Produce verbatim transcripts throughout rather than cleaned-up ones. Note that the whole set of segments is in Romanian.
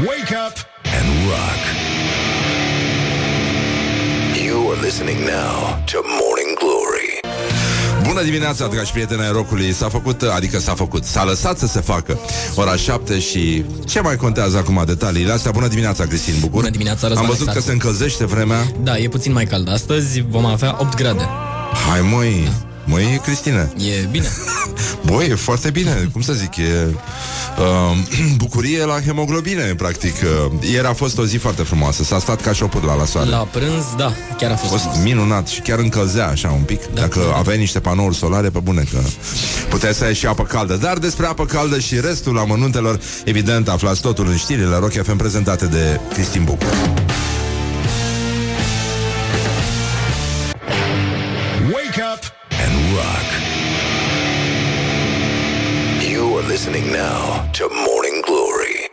Wake up and rock. You are listening now to Morning Glory. Bună dimineața, dragi prieteni ai rockului. S-a făcut, adică s-a făcut, s-a lăsat să se facă ora șapte și ce mai contează acum detaliile astea? Bună dimineața, Cristin Bucur. Bună dimineața, Răzvan. Am văzut Alexandru. Că se încălzește vremea. Da, e puțin mai cald astăzi, vom avea opt grade. Hai măi, măi, Cristina. E bine. Băi, e foarte bine, cum să zic, e uh, bucurie la hemoglobine, practic. Uh, ieri a fost o zi foarte frumoasă, s-a stat ca șopul la, la soare. La prânz, da, chiar a fost A fost frumos. Minunat și chiar încălzea așa un pic, da. Dacă aveai niște panouri solare, pe bune că puteai să ai și apă caldă. Dar despre apă caldă și restul amănuntelor, evident, aflați totul în știrile Rock F M prezentate de Cristin Bucur. Wake up and rock. Listening now to Morning Glory.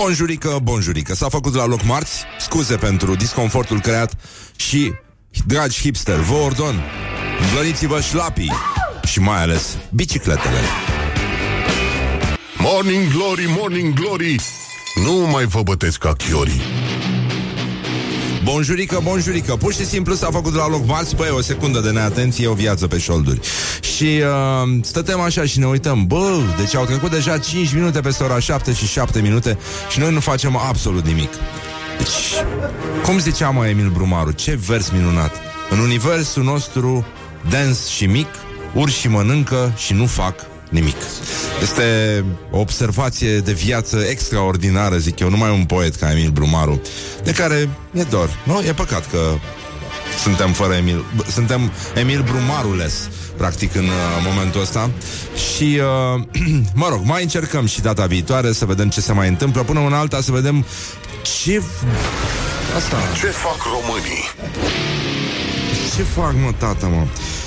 Bonjurică, bonjurică. S-a făcut la loc marți. Scuze pentru disconfortul creat și, dragi hipster, vă ordon, îmblăniți-vă șlapii și mai ales bicicletele. Morning Glory, Morning Glory, nu mai vă bătesc ca chiorii. Bonjurică, bonjurică. Pur și simplu s-a făcut la loc marți. Păi, o secundă de neatenție, o viață pe șolduri. Și uh, stătem așa și ne uităm. Bă, deci au trecut deja cinci minute peste ora șapte și șapte minute și noi nu facem absolut nimic. Deci, cum zicea mai Emil Brumaru, ce vers minunat. În universul nostru dens și mic, urși și mănâncă și nu fac nimic. Este o observație de viață extraordinară, zic eu, numai un poet ca Emil Brumaru, de care e dor, nu? E păcat că suntem fără Emil, suntem Emil Brumarules, practic, în uh, momentul ăsta. Și, uh, mă rog, mai încercăm și data viitoare să vedem ce se mai întâmplă. Până în alta să vedem ce... Asta... Ce fac românii? Ce fac, mă, tata, mă?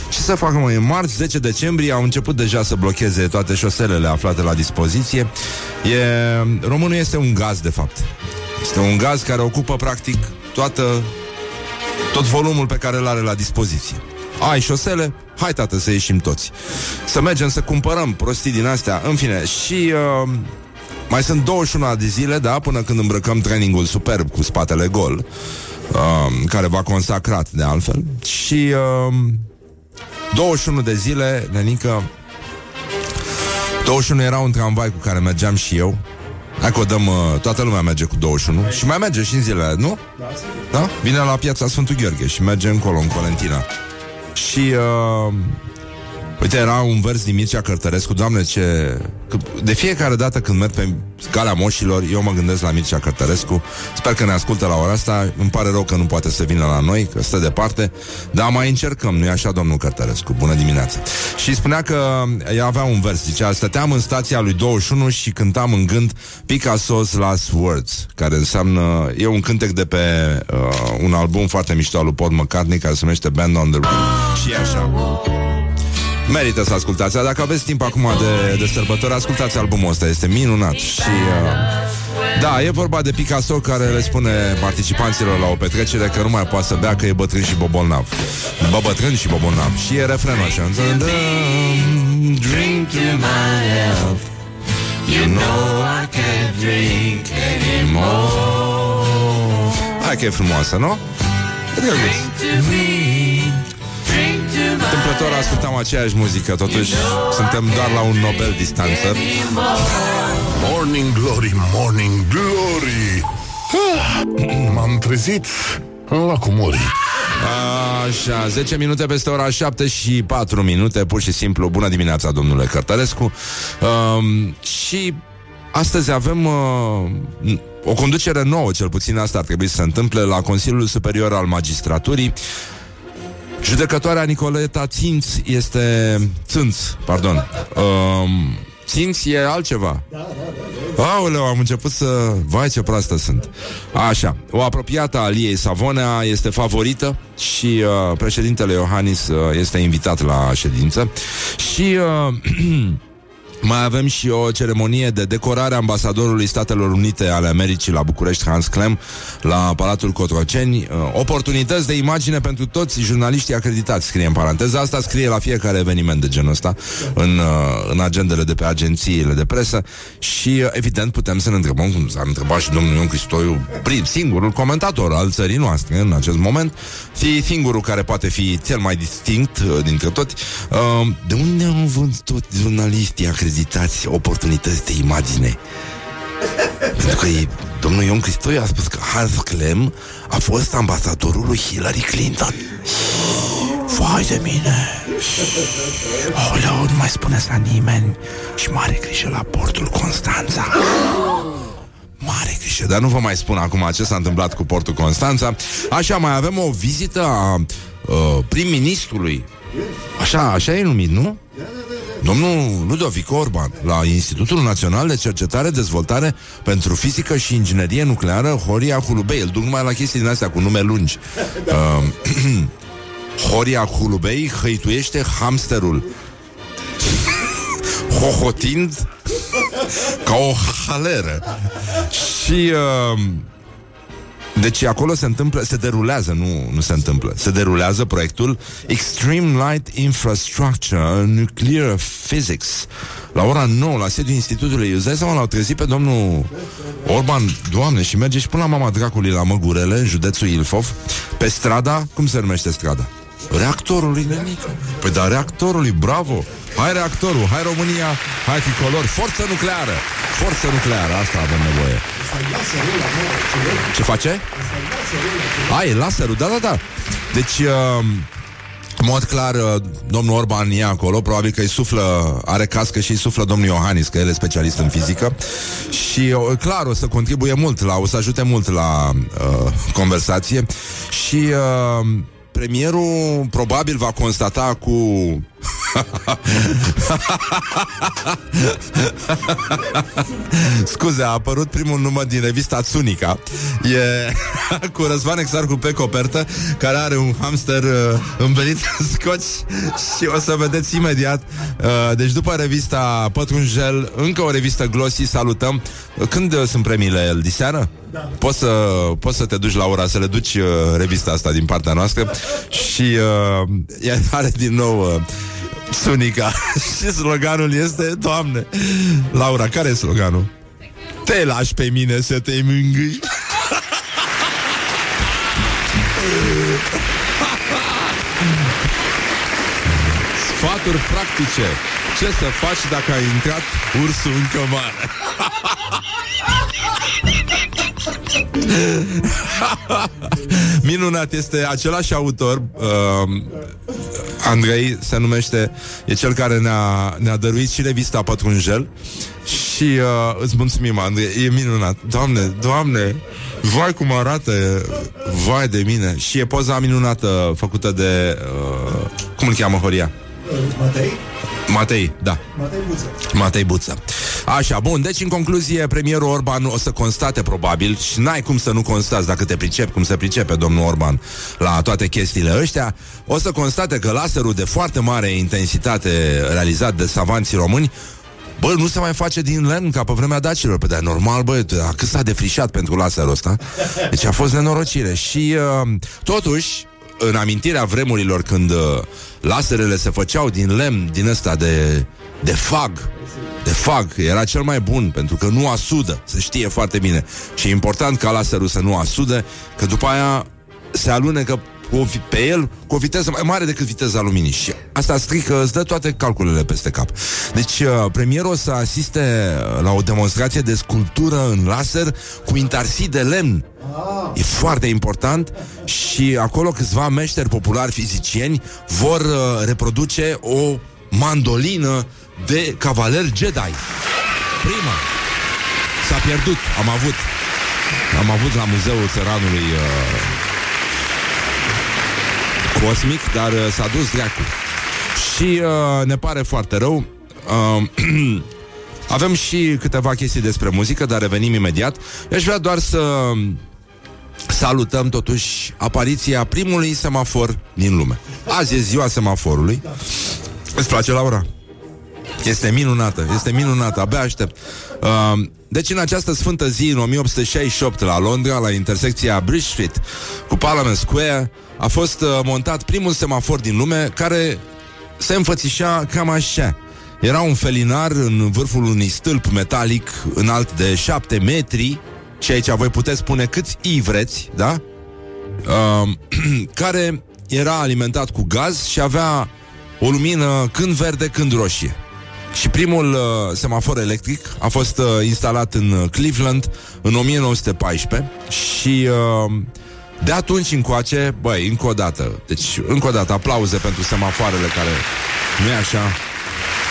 Ce să facă, mă? E marți, zece decembrie, au început deja să blocheze toate șoselele aflate la dispoziție. E... Românul este un gaz, de fapt. Este un gaz care ocupă, practic, toată... tot volumul pe care îl are la dispoziție. Ai șosele? Hai, tată, să ieșim toți. Să mergem să cumpărăm prostii din astea. În fine, și... Uh... mai sunt douăzeci și una de zile, da, până când îmbrăcăm trainingul superb cu spatele gol, uh, care v-a consacrat, de altfel. Și... Uh... douăzeci și una de zile, Lenică, douăzeci și unu era un tramvai cu care mergeam și eu. Hai că o dăm, toată lumea merge cu douăzeci și unu. Și mai merge și în zilele, nu? Da? Vine la piața Sfântul Gheorghe și merge încolo, în Colentina. Și, uh, uite, era un vers din Mircea Cărtărescu. Doamne, ce... De fiecare dată când merg pe calea moșilor, eu mă gândesc la Mircea Cărtărescu. Sper că ne ascultă la ora asta. Îmi pare rău că nu poate să vină la noi, că stă departe, dar mai încercăm, nu-i așa, domnul Cărtărescu? Bună dimineața. Și spunea că ea avea un vers, zicea: stăteam în stația lui douăzeci și unu și cântam în gând Picasso's Last Words, care înseamnă... e un cântec de pe uh, un album foarte mișto al lui Pod McCartney, care se numește Band on the Run. Și e așa. Merită să ascultați. Dacă aveți timp acum de, de sărbători, ascultați albumul ăsta, este minunat. Și uh, da, e vorba de Picasso, care le spune participanților la o petrecere că nu mai poate să bea, că e bătrân și bobolnav. Bă, bătrân și bobolnav. Și e refrenul așa: drink to my health, you know I can't drink anymore. Hai că e frumoasă, nu? Întâmplător ascultam aceeași muzică. Totuși suntem doar la un Nobel distanță. Morning Glory, Morning Glory, m-am trezit în lacul Morii. Așa, zece minute peste ora șapte și patru minute. Pur și simplu, bună dimineața, domnule Cărtărescu. um, Și astăzi avem uh, o conducere nouă. Cel puțin asta ar trebui să se întâmple la Consiliul Superior al Magistraturii. Judecătoarea Nicoleta Ținț este... Ținț, pardon. Um, Ținț e altceva. Aoleu, am început să... Vai, ce proastă sunt. Așa. O apropiată a Liei Savonea este favorită și uh, președintele Iohannis uh, este invitat la ședință. Și... Uh, Mai avem și o ceremonie de decorare a ambasadorului Statelor Unite ale Americii la București, Hans Klemm, la Palatul Cotroceni. Oportunități de imagine pentru toți jurnaliștii acreditați, scrie în paranteză. Asta scrie la fiecare eveniment de genul ăsta în, în agendele de pe agențiile de presă. Și evident putem să ne întrebăm, cum s-a întrebat și domnul Ion Cristoiu, singurul comentator al țării noastre în acest moment, singurul care poate fi cel mai distinct dintre toți, de unde au avut toți jurnaliștii acreditați oportunități de imagine? Pentru că e, domnul Ion Cristoiu a spus că Hans Klemm a fost ambasadorul lui Hillary Clinton. Vai de mine! Aoleu, nu mai spune asta nimeni. Și mare grijă la portul Constanța. Mare grijă, dar nu vă mai spun acum ce s-a întâmplat cu portul Constanța. Așa, mai avem o vizită a uh, prim-ministrului. Așa, așa e numit, nu? Domnul Ludovic Orban, la Institutul Național de Cercetare, Dezvoltare pentru Fizică și Inginerie Nucleară Horia Hulubei. Îl duc numai la chestii din astea cu nume lungi. uh, Horia Hulubei hăituiește hamsterul hohotind ca o haleră. Și uh, deci acolo se întâmplă, se derulează, nu, nu se întâmplă, se derulează proiectul Extreme Light Infrastructure Nuclear Physics. La ora nouă, la sediul Institutului. Îți dai seama, l-au trezit pe domnul Orban, doamne, și merge și până la mama dracului, la Măgurele, în județul Ilfov, pe strada, cum se numește strada? Reactorului nemic. Păi da, reactorului, bravo! Hai reactorul, hai România, hai tricolor, forță nucleară! Forță nucleară, asta avem nevoie. Ce face? Ai, laserul, da, da, da. Deci, în mod clar, domnul Orban e acolo, probabil că îi suflă, are cască și îi suflă domnul Iohannis, că el e specialist în fizică. Și, clar, o să contribuie mult, la, o să ajute mult la uh, conversație. Și... Uh, premierul probabil va constata cu... Scuze, a apărut primul număr din revista Țunica. E cu Răzvan Exarcu pe copertă, care are un hamster uh, învelit în scoci. Și o să vedeți imediat. uh, Deci după revista Pătrunjel, încă o revistă Glossy, salutăm. Când sunt premiile el? Diseară? Da. Poți să, poți să te duci la ora, să le duci uh, revista asta din partea noastră. Și uh, ea are din nou uh, Țunica. Și sloganul este, Doamne, Laura, care e sloganul? Te lași pe mine să te mângâi. Sfaturi practice. Ce să faci dacă ai intrat ursul în cămară? Minunat, este același autor, uh, Andrei se numește, e cel care ne-a, ne-a dăruit și revista Pătrunjel. Și uh, îți mulțumim, Andrei, e minunat. Doamne, doamne, vai cum arată, vai de mine. Și e poza minunată făcută de, uh, cum îl cheamă Horia? Matei? Matei, da. Matei Buță. Matei Buță. Așa, bun, deci în concluzie premierul Orban o să constate probabil, și n-ai cum să nu constați dacă te pricepi cum se pricepe domnul Orban la toate chestiile ăștia, o să constate că laserul de foarte mare intensitate realizat de savanții români, bă, nu se mai face din lemn ca pe vremea dacilor. Păi, dar normal, bă, cât s-a defrișat pentru laserul ăsta. Deci a fost nenorocire. Și uh, totuși, în amintirea vremurilor când uh, laserele se făceau din lemn, din ăsta de, de fag, de fag, era cel mai bun, pentru că nu asudă, se știe foarte bine. Și e important ca laserul să nu asude, că după aia se alunecă cu, pe el cu o viteză mai mare decât viteza luminii. Și asta strică, îți dă toate calculele peste cap. Deci uh, premierul o să asiste la o demonstrație de sculptură în laser cu intarsii de lemn. E foarte important. Și acolo câțiva meșteri populari fizicieni vor uh, reproduce o mandolină de cavaler Jedi. Prima s-a pierdut, am avut Am avut la Muzeul Țăranului uh, Cosmic, dar uh, s-a dus dracu. Și uh, ne pare foarte rău. uh, Avem și câteva chestii despre muzică, dar revenim imediat. Eu aș vrea doar să salutăm totuși apariția primului semafor din lume. Azi e ziua semaforului. Îți place, Laura? Este minunată, este minunată, abia aștept. uh, Deci în această sfântă zi, în o mie opt sute șaizeci și opt, la Londra, la intersecția Bridge Street cu Parliament Square, a fost uh, montat primul semafor din lume, care se înfățișa cam așa. Era un felinar în vârful unui stâlp metalic înalt de șapte metri. Și aici voi puteți spune câți i vreți, da? Uh, care era alimentat cu gaz și avea o lumină când verde, când roșie. Și primul uh, semafor electric a fost uh, instalat în Cleveland în o mie nouă sute paisprezece. Și uh, de atunci încoace, băi, încă o dată. Deci, încă o dată, aplauze pentru semafoarele care, nu e așa,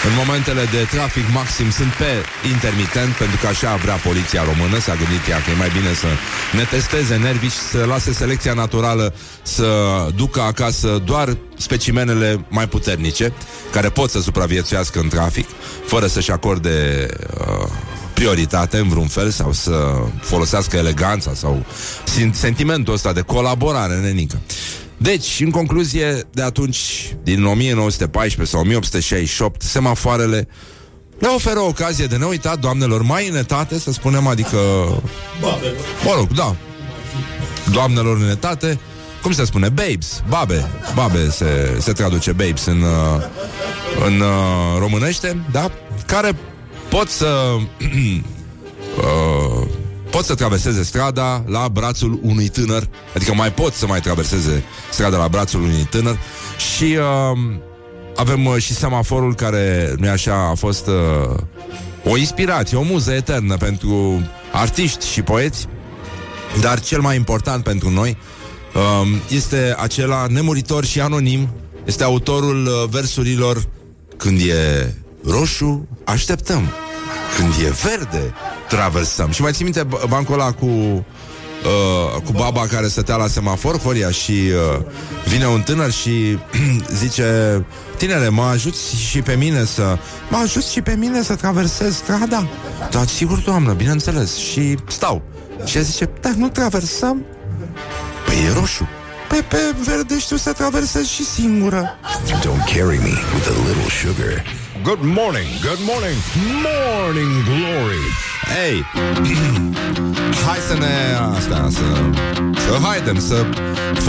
în momentele de trafic maxim sunt pe intermitent, pentru că așa vrea poliția română, s-a gândit ea că e mai bine să ne testeze nervii și să lase selecția naturală să ducă acasă doar specimenele mai puternice, care pot să supraviețuiască în trafic, fără să-și acorde uh, prioritate în vreun fel sau să folosească eleganța sau sentimentul ăsta de colaborare, nenică. Deci, în concluzie, de atunci, din o mie nouă sute paisprezece sau o mie opt sute șaizeci și opt, semafoarele le oferă o ocazie de neuitat doamnelor mai în etate, să spunem, adică... Babelor. Mă rog, da. Doamnelor în etate, cum se spune? Babes, babe. Babe se, se traduce babes în, în românește, da? Care pot să... uh, pot să traverseze strada la brațul unui tânăr, adică mai pot să mai traverseze strada la brațul unui tânăr. Și uh, avem uh, și semaforul care, nu-i așa, a fost uh, o inspirație, o muză eternă pentru artiști și poeți, dar cel mai important pentru noi uh, este acela nemuritor și anonim, este autorul uh, versurilor: când e roșu, așteptăm, când e verde, traversăm. Și mai ții minte bancul ăla cu uh, cu baba care stătea la semafor, Horia, și uh, vine un tânăr și zice: tinere, mă ajuți și pe mine să... Mă ajuți și pe mine să traversez strada? Da, sigur, doamnă, bineînțeles. Și stau. Și el zice: dar nu traversăm? Păi e roșu. Păi pe verde știu să traversez și singură. Don't carry me with a little sugar. Good morning, good morning, morning glory. Hey, hai să ne asta, să, să haidem, să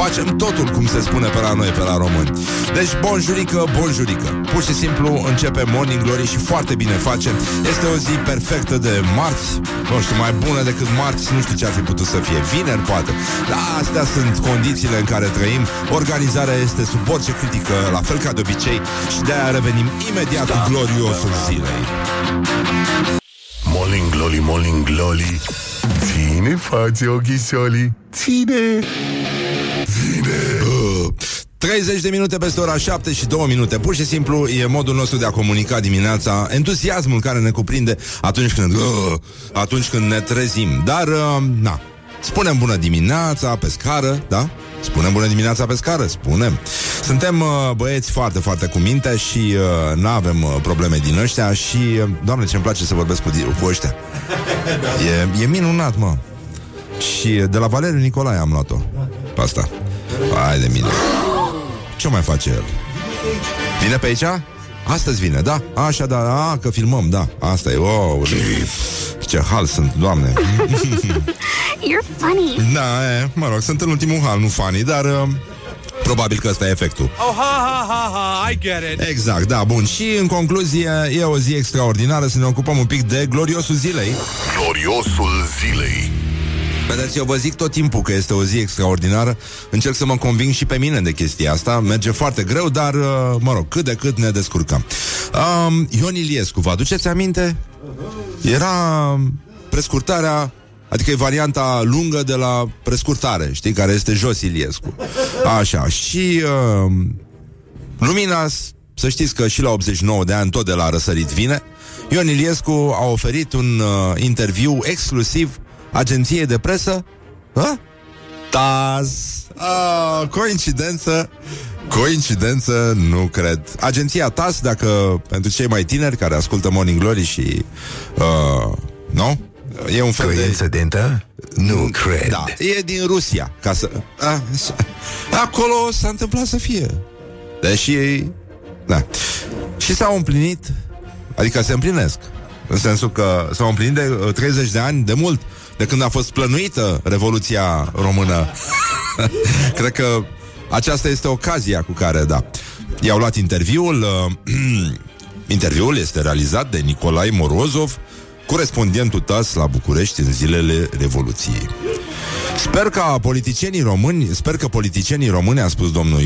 facem totul cum se spune pe la noi, pe la români. Deci bonjurică, bonjurică. Pur și simplu începe Morning Glory și foarte bine facem. Este o zi perfectă de marți. Nu știu, mai bună decât marți, nu știu ce ar fi putut să fie. Vineri poate. Dar astea sunt condițiile în care trăim. Organizarea este sub orice critică, la fel ca de obicei. Și de-aia revenim imediat cu gloriosul zilei. Morning Glory, Morning Glory, ține față ochișorii, ține, ține. uh, treizeci de minute peste ora șapte și două minute. Pur și simplu e modul nostru de a comunica dimineața, entuziasmul care ne cuprinde atunci când, uh, atunci când ne trezim. Dar, uh, na, spunem bună dimineața pe scară, da? Spunem bună dimineața pe scară, spunem. Suntem băieți foarte, foarte cu minte și uh, n-avem probleme din ăștia și, doamne, ce-mi place să vorbesc cu, cu ăștia. E, e minunat, mă. Și de la Valeriu Nicolae am luat-o pe asta. Hai de mine. Ce mai face el? Vine pe aici? Astăzi vine, da? Așa, da, a, că filmăm, da. Asta e, wow. Ce hal sunt, doamne. You're funny. Da, e, mă rog, sunt în ultimul hal, nu funny, dar uh, probabil că ăsta e efectul. Oh, ha, ha, ha, ha, I get it. Exact, da, bun. Și în concluzie, e o zi extraordinară. Să ne ocupăm un pic de gloriosul zilei. Gloriosul zilei. Vedeți, eu vă zic tot timpul că este o zi extraordinară. Încerc să mă conving și pe mine de chestia asta. Merge foarte greu, dar, mă rog, cât de cât ne descurcăm. um, Ion Iliescu, vă aduceți aminte? Era prescurtarea, adică e varianta lungă de la prescurtare, știi, care este jos Iliescu. Așa, și uh, lumina, să știți că și la optzeci și nouă de ani, tot de la răsărit vine. Ion Iliescu a oferit un uh, interviu exclusiv agenției de presă, a? T A S. A, coincidență. Coincidență, nu cred. Agenția T A S, dacă pentru cei mai tineri care ascultă Morning Glory și uh, nu? E un fel coincidentă? De... Nu cred. Da, e din Rusia, ca să... A, acolo s-a întâmplat să fie. Deși, da. Și s-au împlinit Adică se împlinesc. În sensul că s-au împlinit de treizeci de ani de mult, de când a fost plănuită Revoluția Română. Cred că aceasta este ocazia cu care, da, i-au luat interviul. Interviul este realizat de Nicolae Morozov, corespondentul T A S la București în zilele Revoluției. Sper că politicienii români, sper că politicienii români, a spus domnul,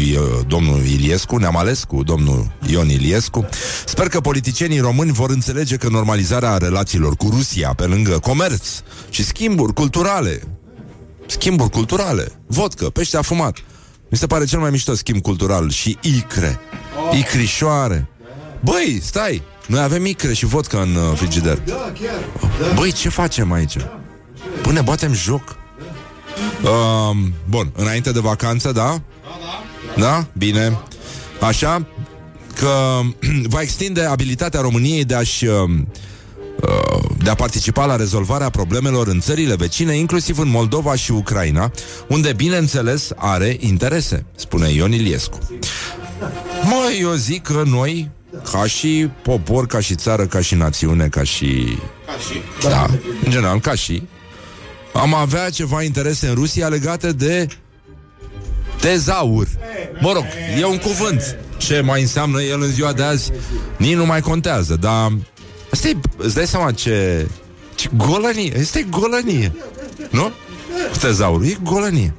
domnul Iliescu, ne-am ales cu domnul Ion Iliescu, sper că politicienii români vor înțelege că normalizarea relațiilor cu Rusia, pe lângă comerț și schimburi culturale, schimburi culturale, vodcă, pește afumat, mi se pare cel mai mișto schimb cultural, și icre, icrișoare. Băi, stai, noi avem icre și vodcă în frigider. Băi, ce facem aici? Păi ne batem joc. Uh, bun, înainte de vacanță, da? Da, da? Da? Bine. Așa că va extinde abilitatea României de a-și uh, de a participa la rezolvarea problemelor în țările vecine, inclusiv în Moldova și Ucraina, unde, bineînțeles, are interese, spune Ion Iliescu. Mă, eu zic că noi, ca și popor, ca și țară, ca și națiune, ca și... Ca și. Da, în general, ca și... am avea ceva interese în Rusia legate de tezaur. Mă rog, e un cuvânt. Ce mai înseamnă el în ziua de azi, nici nu mai contează, dar... Asta-i, îți dai seama ce... ce golănie, asta e golănie. Nu? Cu tezaurul, e golănie.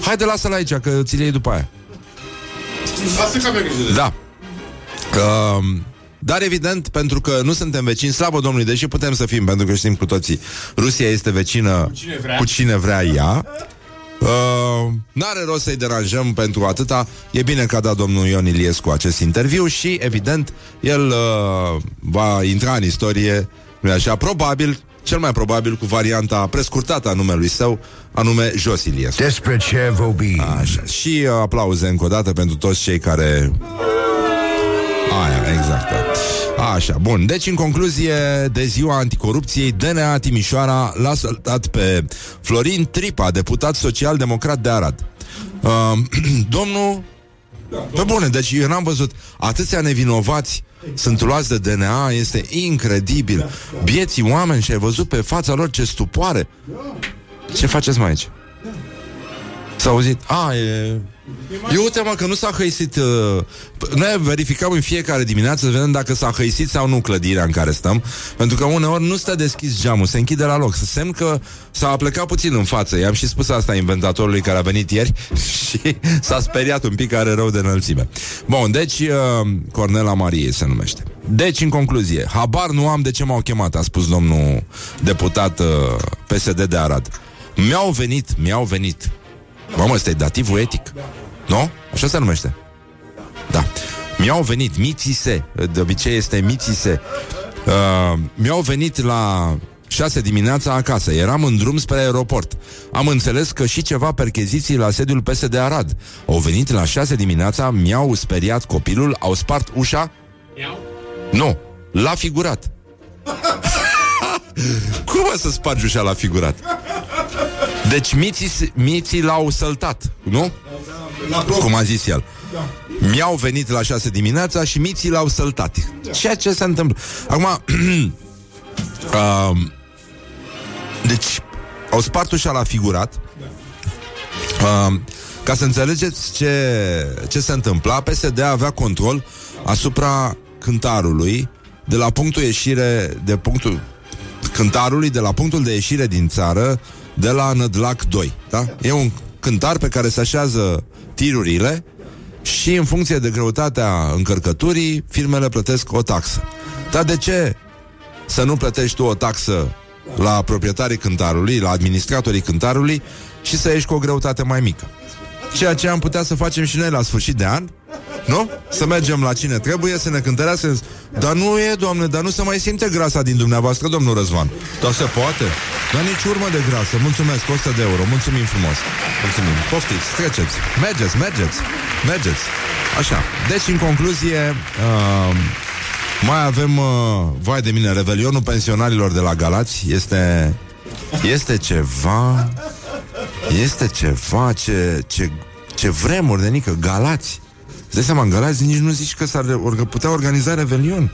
Haide, lasă-l aici, că ți-l iei după aia. Da. Că... dar evident, pentru că nu suntem vecini, slavă Domnului, deși putem să fim, pentru că știm cu toții, Rusia este vecină cu cine vrea, cu cine vrea ea. uh, N-are rost să-i deranjăm pentru atâta. E bine că a dat domnul Ion Iliescu acest interviu și, evident, el uh, va intra în istorie, nu-i așa? Probabil, cel mai probabil, cu varianta prescurtată a numelui său, anume Jos Iliescu. Despre ce vorbim? Așa. Și uh, aplauze încă o dată pentru toți cei care... Aia, exact. Așa, bun. Deci, în concluzie, de ziua anticorupției, D N A Timișoara l-a saltat pe Florin Tripa, deputat social-democrat de Arad. Uh, domnul... Pe bune, deci eu n-am văzut atâția nevinovați sunt luați de D N A, este incredibil. Bieții oameni, și ai văzut pe fața lor ce stupoare. Ce faceți mai aici? S-a auzit? A, e... Eu uite, mă, că nu s-a hăisit. uh, Noi verificăm în fiecare dimineață să vedem dacă s-a hăisit sau nu clădirea în care stăm, pentru că uneori nu stă deschis geamul, se închide la loc. Să semn că s-a plecat puțin în față. I-am și spus asta inventatorului care a venit ieri și s-a speriat un pic, are rău de înălțime. Bun, deci uh, Cornela Mariei se numește. Deci, în concluzie, habar nu am de ce m-au chemat, a spus domnul deputat uh, P S D de Arad. Mi-au venit, mi-au venit. Mamă, ăsta e dativul etic. Nu? Așa se numește. Da. Mi-au venit, mițise. De obicei este mițise. uh, Mi-au venit la șase dimineața acasă. Eram în drum spre aeroport. Am înțeles că și ceva percheziții la sediul P S D Arad. Au venit la șase dimineața. Mi-au speriat copilul. Au spart ușa. Miau? Nu, l-a figurat. Cum o să spargi ușa la figurat? Deci miții, miții l-au săltat, nu? La cum a zis el. Da. Mi-au venit la șase dimineața și miții l-au săltat. Da. Ceea ce se întâmplă. Acum, uh, deci, au spart ușa la figurat. Uh, ca să înțelegeți ce, ce se întâmpla, P S D avea control asupra cântarului de la punctul ieșire, de punctul cântarului de la punctul de ieșire din țară, de la Nădlac doi, da? E un cântar pe care se așează tirurile și în funcție de greutatea încărcăturii, firmele plătesc o taxă. Dar de ce să nu plătești tu o taxă la proprietarii cântarului, la administratorii cântarului și să ieși cu o greutate mai mică? Ceea ce am putea să facem și noi la sfârșit de an, nu? Să mergem la cine trebuie, să ne cântărească. Dar nu e, Doamne, dar nu se mai simte grasa din dumneavoastră, domnul Răzvan. Dar se poate. Dar nici urmă de grasă. Mulțumesc, o sută de euro. Mulțumim frumos. Mulțumim. Poftiți, treceți. Mergeți, mergeți. Mergeți. Așa. Deci, în concluzie, uh, mai avem, uh, vai de mine, revelionul pensionarilor de la Galați. Este... Este ceva... Este ceva, ce, ce, ce vremuri de nică, Galați. Îți dai seama, în Galați nici nu zici că s-ar putea organiza revelion.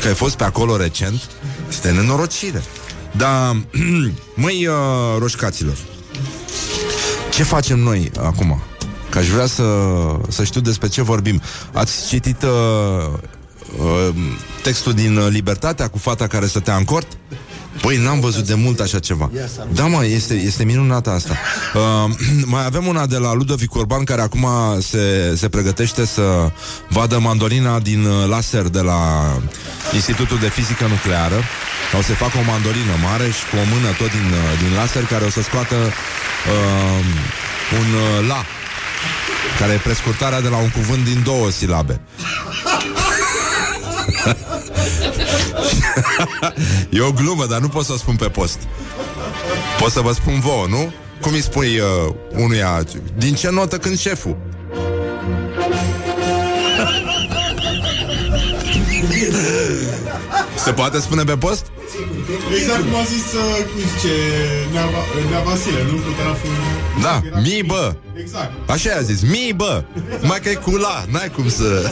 Că ai fost pe acolo recent. Este nenorocire. Dar, măi, uh, roșcaților, ce facem noi acum? Că aș vrea să, să știu despre ce vorbim. Ați citit uh, uh, textul din Libertatea cu fata care stătea în cort? Păi n-am văzut de mult așa ceva. Da, mă, este, este minunată asta. uh, Mai avem una de la Ludovic Orban, care acum se, se pregătește să vadă mandolina din laser de la Institutul de Fizică Nucleară. O să facă o mandolină mare și cu o mână tot din, din laser, care o să scoată uh, un uh, la, care e prescurtarea de la un cuvânt din două silabe. E o glumă, dar nu pot să o spun pe post. Pot să vă spun vouă, nu? Cum îi spui uh, unuia? Din ce notă când șeful? Se poate spune pe post? Exact cum a zis, uh, cum zice Nea Vasile, nu? Cu taraful... Da, mi bă! Exact. Așa i-a zis, mi bă! Mai că e cu la, n-ai cum să...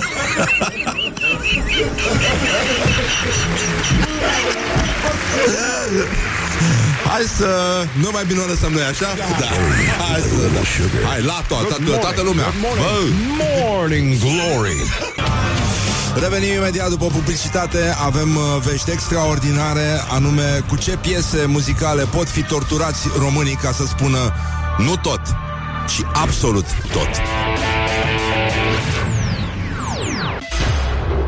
Hai să... Nu mai bine o lăsăm noi așa? Da. Da. Hai să... Da. Hai, la toată, toată, toată lumea! Morning. Morning Glory! Revenim imediat după publicitate. Avem vești extraordinare, anume cu ce piese muzicale pot fi torturați românii ca să spună nu tot, ci absolut tot.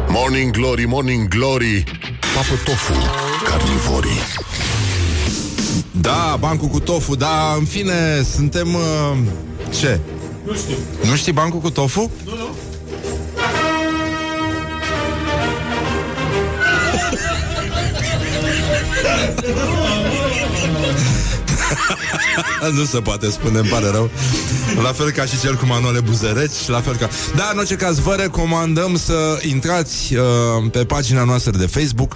Morning Glory, Morning Glory, papă tofu, carnivorii. Da, bancul cu tofu, da, în fine, suntem... Ce? Nu știu. Nu știi bancul cu tofu? Nu, nu. Nu se poate spune, îmi pare rău. La fel ca și cel cu Manole Buzăreci, la fel ca... Dar în orice caz vă recomandăm să intrați uh, pe pagina noastră de Facebook.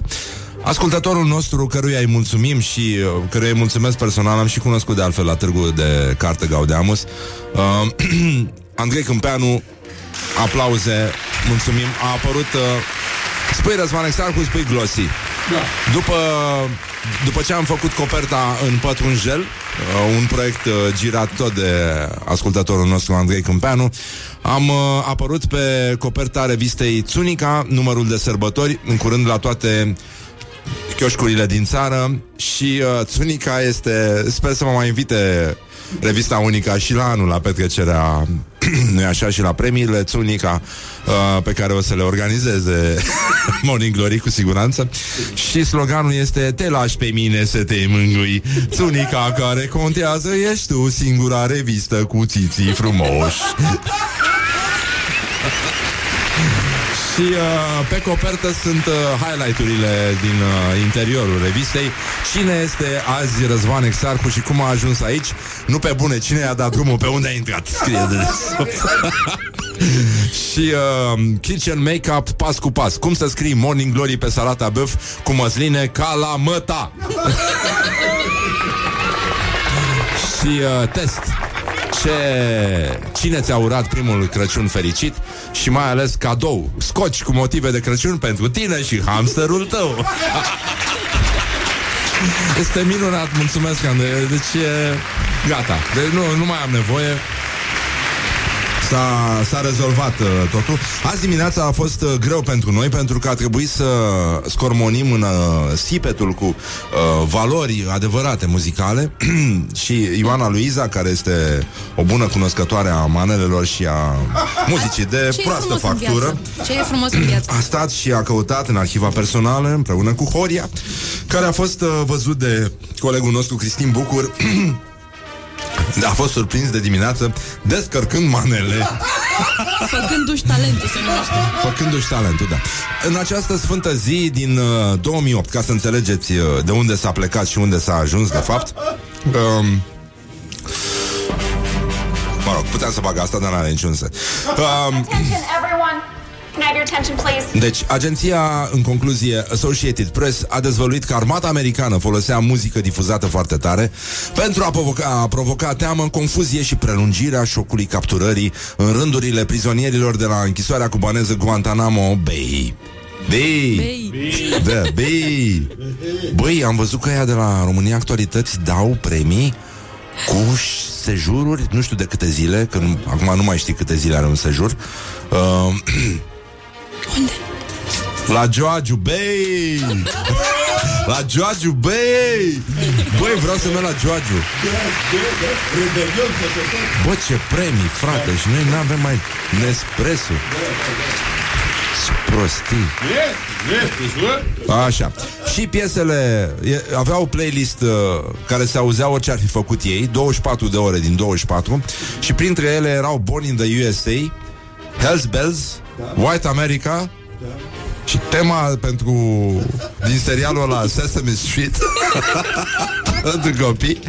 Ascultătorul nostru, căruia îi mulțumim și uh, căruia îi mulțumesc personal, am și cunoscut de altfel la târgul de carte Gaudeamus, uh, Andrei Câmpeanu, aplauze, mulțumim. A apărut... Uh, spui Răzvan Exarcu, spui Glossy. Da. După, după ce am făcut coperta în Pătrunjel, uh, un proiect uh, girat tot de ascultătorul nostru Andrei Câmpeanu, am uh, apărut pe coperta revistei Țunica, numărul de sărbători, în curând la toate chioșcurile din țară. Și uh, Țunica este... Sper să mă mai invite revista Unica și la anul, la petrecerea, nu-i așa, și la premiile Țunica, uh, pe care o să le organizeze Morning Glory cu siguranță. Și sloganul este: te lași pe mine să te mângâi, Țunica care contează ești tu, singura revistă cu țiții frumoși. Și uh, pe copertă sunt uh, highlight-urile din uh, interiorul revistei. Cine este azi Răzvan Exarcu și cum a ajuns aici? Nu pe bune, cine i-a dat drumul, pe unde a intrat? Scrie de sub. Și uh, kitchen make-up pas cu pas. Cum să scrii Morning Glory pe salata băf cu măsline ca la măta? Și uh, test. Ce... Cine ți-a urat primul Crăciun fericit și mai ales cadou, scoci cu motive de Crăciun pentru tine și hamsterul tău. Este minunat, mulțumesc, Andrei. Deci, gata, deci, nu, nu mai am nevoie. S-a, s-a rezolvat uh, totul. Azi dimineața a fost uh, greu pentru noi, pentru că a trebuit să scormonim în uh, sipetul cu uh, valori adevărate muzicale. Și Ioana Luiza, care este o bună cunoscătoare a manelelor și a muzicii de ce proastă factură, ce e frumos în viață, a stat și a căutat în arhiva personală împreună cu Horia, care a fost uh, văzut de colegul nostru Cristin Bucur. A fost surprins de dimineață descărcând manele. Făcându-și talentul, se numește. Făcându-și talentul, da. În această sfântă zi din uh, două mii opt, ca să înțelegeți uh, de unde s-a plecat și unde s-a ajuns, de fapt. um, Mă rog, puteam să bag asta, dar n-are niciun sens. um, Deci, agenția, în concluzie, Associated Press, a dezvăluit că armata americană folosea muzică difuzată foarte tare pentru a provoca, a provoca teamă, confuzie și prelungirea șocului capturării în rândurile prizonierilor de la închisoarea cubaneză Guantanamo Bay. Bei. Bei. Da, bei. Băi, am văzut că aia de la România Actualități dau premii cu sejururi, nu știu de câte zile, că nu, acum nu mai știi câte zile are un sejur. Uh, Unde? La Giurgiu, bei. La Giurgiu, bei. Băi, vreau să merg la Giurgiu. Bă, ce premii, frate, și noi nu avem mai Nespresso. Prostii. Așa. Și piesele aveau o playlist uh, care se auzea orice ar fi făcut ei, douăzeci și patru de ore din douăzeci și patru, și printre ele erau Born in the U S A, Hells Bells, White America și tema pentru din serialul ăla Sesame Street pentru copii,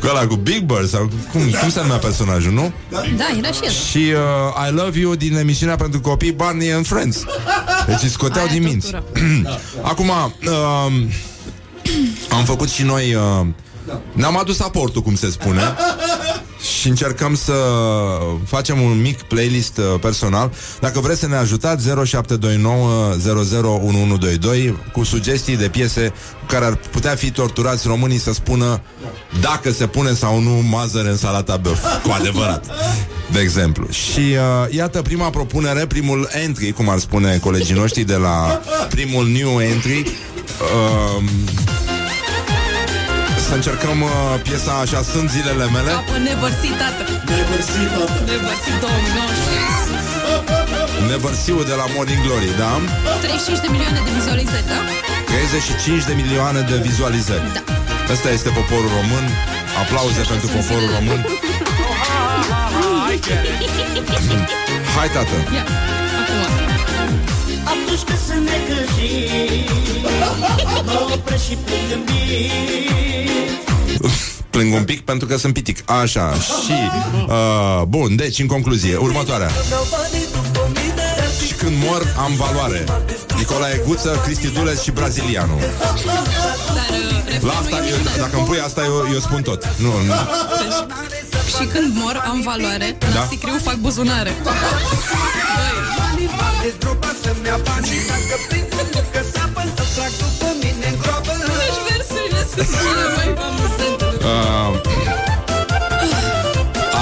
cu ăla cu Big Bird sau cum, cum se numea personajul, nu? Da, era și el. Și uh, I Love You din emisiunea pentru copii Barney and Friends. Deci îi scoteau aia din minți. Acum uh, am făcut și noi uh, ne-am adus aportul, cum se spune, și încercăm să facem un mic playlist personal. Dacă vreți să ne ajutați, zero șapte doi nouă zero zero unu unu doi doi, cu sugestii de piese care ar putea fi torturați românii să spună dacă se pune sau nu mazăre în salata băf, cu adevărat, de exemplu. Și uh, iată prima propunere, primul entry, cum ar spune colegii noștri de la primul new entry. uh, Să încercăm uh, piesa Așa sunt zilele mele. Never see, tată. Never see, tată. Never see, două mii nouăsprezece. Never see-ul de la Morning Glory, da? treizeci și cinci de milioane de vizualizări, da? treizeci și cinci de milioane de vizualizări. Da. Ăsta este poporul român. Aplauze pentru poporul român. Hai, tată. Ia, acum. Atunci când sunt necăjit, mă opresc și plâng un pic. Plâng un pic pentru că sunt pitic. Așa, și... Uh, bun, deci, în concluzie, următoarea. Și când mor, am valoare. Nicolae Guță, Cristi Dules și Brazilianu. La asta, eu, dacă îmi pui asta, eu, eu spun tot. Nu, nu. Și când mor, am valoare. La sicriu fac buzunare.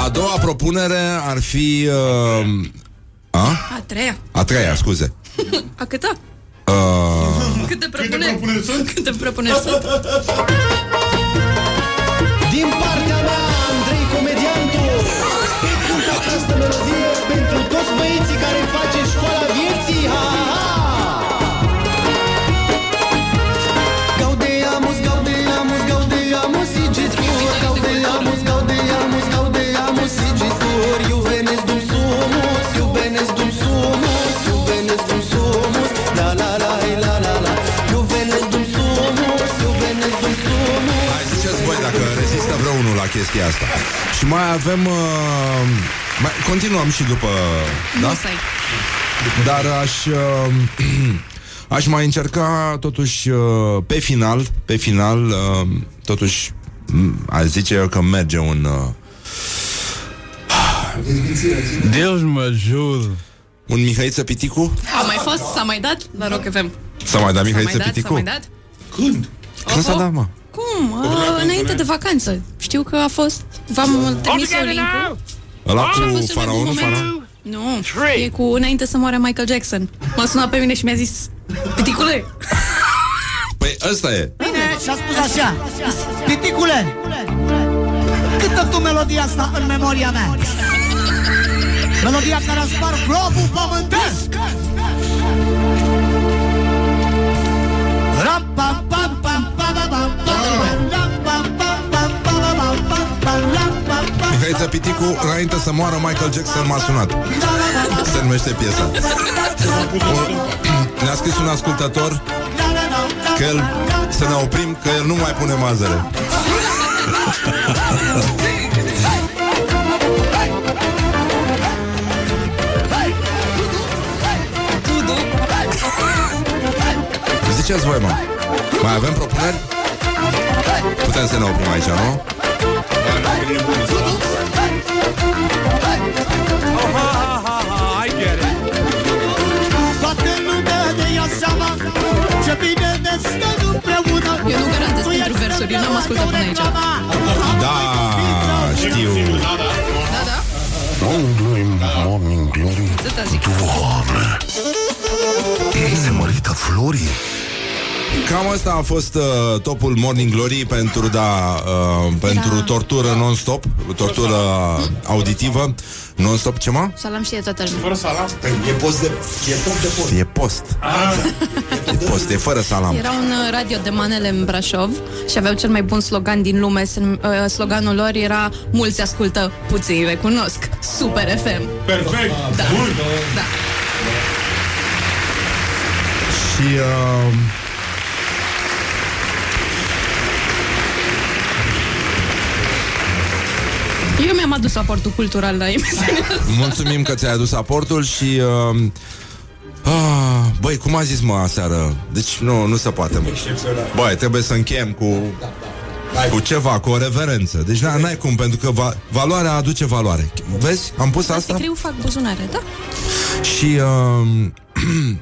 A doua propunere ar fi uh, a? a treia. A treia, scuze. A câta? Uh, Câte propuneri? Câte propuneri sunt? Din partea mea, Andrei Comediantul, spune această melodie pentru toți băieții care face școala vieții. Gaudeamus, gaudeamus, gaudeamus, sigitur. Gaudeamus, gaudeamus, gaudeamus, sigitur. Iuvenes dum sumus, iuvenes dum sumus, iuvenes dum sumus, la la la la la la. Iuvenes dum sumus, iuvenes dum sumus. Hai, ziceți voi dacă rezistă vreunul la chestia asta. Și mai avem... Uh... Mai continuăm și după, da? Dar aș uh, aș mai încerca totuși uh, pe final, pe final uh, totuși aș zice eu că merge un uh, Deus mă jur. Un Mihăiță Piticu? A mai fost, s-a mai dat la Rock F M. S-a mai dat Mihăiță Piticu? S-a mai dat? Când? Când s-a dat, mă? Cum? A, înainte de vacanță. Știu că a fost, v-am trimis un link. Ăla cu faraonul, faraon? Nu, e cu înainte să moară Michael Jackson. M-a sunat pe mine și mi-a zis: Piticule! Păi ăsta e. Bine, și-a spus așa: Piticule, cântă tu melodia asta în memoria mea. Melodia care a spart globul pământesc. Mihăiță Piticu, înainte să moară Michael Jackson, m-a sunat. Se numește piesa. Ne-a scris un ascultător că el, să ne oprim, că el nu mai pune mazăre. Ziceți voi, mă. Mai avem propuneri? Putem să ne oprim aici, nu? Toată lumea de dat seama ce bine ne stăm împreună. Eu nu garantez pentru versuri, eu n-am ascultat până aici. Da, știu. Da, da. Morning Glory. Doamne, ei se mărită florii. Cam asta a fost uh, topul Morning Glory pentru, da, uh, pentru da. tortură non-stop, tortură auditivă non-stop, ce mă? Salam și e toată lumea. Fără salam? E post de, e top de post. E post. Ah, da. E post, e fără salam. Era un radio de manele în Brașov și aveau cel mai bun slogan din lume. Sloganul lor era: mulți ascultă, puțini recunosc. Super F M. Perfect! Da. Bun. Da. Și... Uh... eu mi-am adus aportul cultural la emisiunea. Mulțumim că ți-ai adus aportul și... Uh, uh, băi, cum a zis, mă, aseară? Deci nu, nu se poate, mă. Băi, trebuie să încheiem cu... cu ceva, cu o reverență. Deci n-ai cum, pentru că va, valoarea aduce valoare. Vezi? Am pus asta? Creu fac buzunare, da? Și... Uh,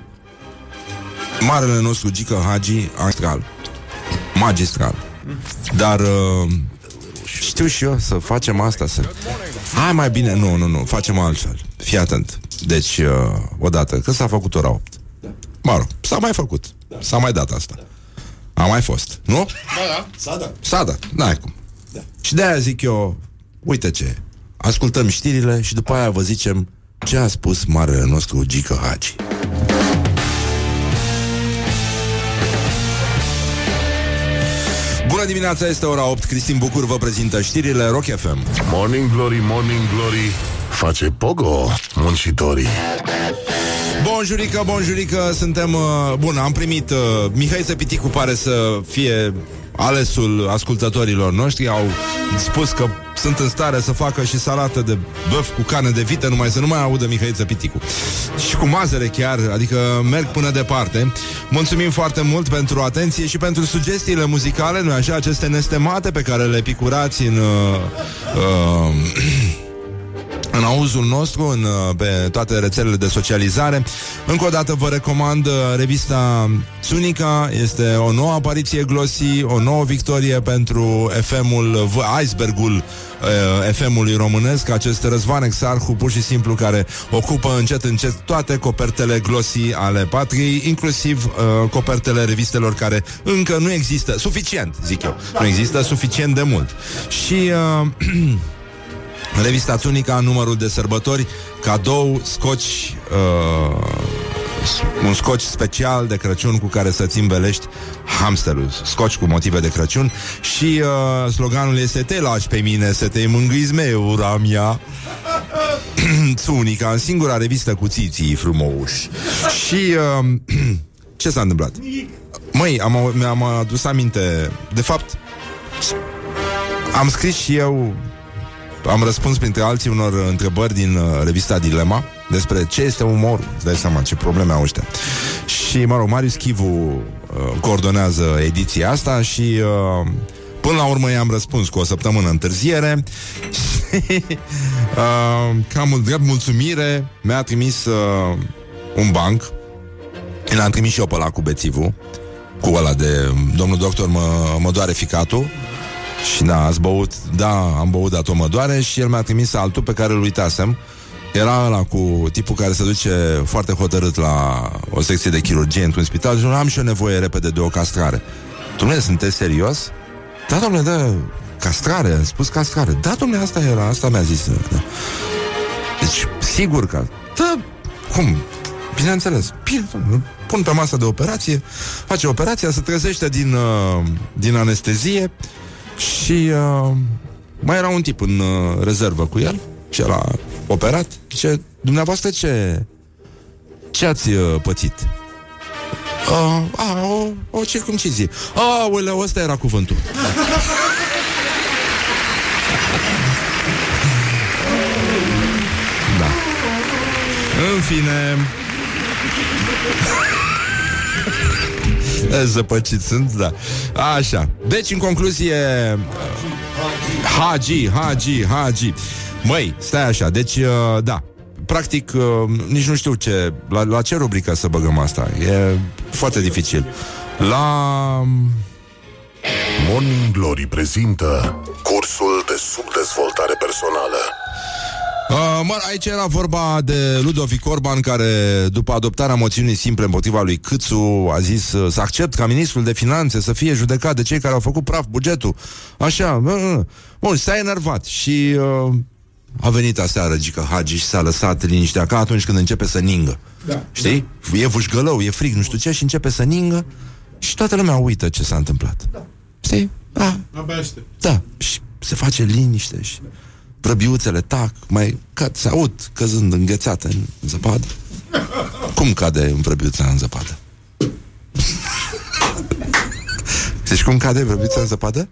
marele nostru Gică Hagi, magistral. Magistral. Dar... Uh, știu și eu să facem asta să... Hai mai bine, nu, nu, nu, facem altfel. Fii atent. Deci, uh, odată, că s-a făcut ora opt. Mă rog, s-a mai făcut. S-a mai dat asta. A mai fost, nu? Da, da, s-a dat. S-a dat, n-ai cum. Da. Și de-aia zic eu, uite ce, ascultăm știrile și după aia vă zicem ce a spus marele nostru Gică Hagi. Bună dimineața, este ora opt, Cristin Bucur vă prezintă știrile Rock F M. Morning Glory, Morning Glory, face pogo muncitorii. Bonjurică, bonjurică, suntem... Bun, am primit... Mihăiță Piticu pare să fie alesul ascultătorilor noștri. Au spus că sunt în stare să facă și salată de băf cu carne de vită, numai să nu mai audă Mihăiță Piticu. Și cu mazăre chiar, adică merg până departe. Mulțumim foarte mult pentru atenție și pentru sugestiile muzicale, nu așa, aceste nestemate pe care le picurați în... Uh, uh, în auzul nostru, în, pe toate rețelele de socializare. Încă o dată vă recomand revista Țunica, este o nouă apariție Glossy, o nouă victorie pentru F M-ul, icebergul F M-ului românesc, acest Răzvan Exarhu, pur și simplu, care ocupă încet, încet toate copertele Glossy ale patriei, inclusiv uh, copertele revistelor care încă nu există suficient, zic eu, nu există suficient de mult. Și... Uh, revista Țunica, numărul de sărbători, cadou, scoci, uh, un scoci special de Crăciun cu care să-ți învelești hamsterul, scoci cu motive de Crăciun. Și uh, sloganul este: te lași pe mine să te mângâizi meu, ramia. Țunica, singura revistă cu țiții frumoși. Și uh, ce s-a întâmplat? Măi, am, mi-am adus aminte. De fapt, am scris și eu, am răspuns printre alții unor întrebări din uh, revista Dilema despre ce este umorul. Îți dai seama ce probleme au ăștia. Și, mă rog, Marius Chivu uh, coordonează ediția asta și uh, până la urmă i-am răspuns cu o săptămână întârziere. Și uh, cam drept mulțumire mi-a trimis uh, un banc. L-am trimis și eu pe ăla cu bețivul, cu ăla de domnul doctor mă, mă doare ficatul. Și da, ați băut, da, am băut, dat o mă doare. Și el mi-a trimis altul pe care îl uitasem. Era ăla cu tipul care se duce foarte hotărât la o secție de chirurgie într-un spital. Și am și eu nevoie repede de o castrare. Dom'le, sunteți serios? Da, dom'le, da, castrare, am spus castrare. Da, dom'le, asta era, asta mi-a zis, da. Deci, sigur că... Da, cum? Bineînțeles. Bine, pun pe masa de operație. Face operația, se trezește din, din anestezie. Și uh, mai era un tip în uh, rezervă cu el și el a operat. Zice: dumneavoastră ce Ce ați uh, pățit? Uh, a, o, o circumcizie. Aoleu, ăsta era cuvântul. Da. În fine. Zăpăcit sunt, da. Așa. Deci, în concluzie, Hagi, Hagi, Hagi. Măi, stai așa. Deci, uh, da, practic, uh, nici nu știu ce, la, la ce rubrică să băgăm asta. E foarte dificil. La... Morning Glory prezintă cursul de subdezvoltare personală. Uh, mă, aici era vorba de Ludovic Orban, care după adoptarea moțiunii simple împotriva lui Câțu a zis uh, să accept ca ministrul de finanțe să fie judecat de cei care au făcut praf bugetul. Așa, uh, uh. Bun, s-a enervat și uh, a venit aseară Gică Hagi și s-a lăsat liniștea, ca atunci când începe să ningă, da. Știi? Da. E vușgălău, e frig, nu știu ce, și începe să ningă și toată lumea uită ce s-a întâmplat, da. Știi? Da. Da, și se face liniște și prăbiuțele tac, mai cad, se aud căzând înghețate în zăpadă. Cum cade în prăbiuța în zăpadă? Deci cum cade prăbiuța în zăpadă?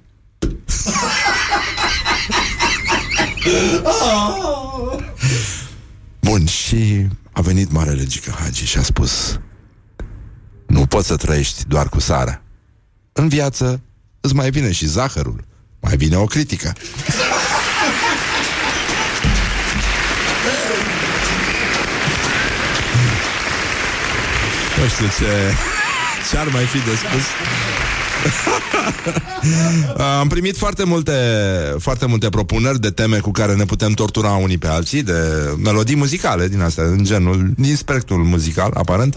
Bun, și a venit marele Gică Hagi și a spus: nu poți să trăiești doar cu sarea. În viață îți mai vine și zahărul, mai vine o critică. Nu știu ce, ce ar mai fi de spus. Am primit foarte multe, foarte multe propuneri de teme cu care ne putem tortura unii pe alții, de melodii muzicale din astea, în genul, din spectrul muzical, aparent.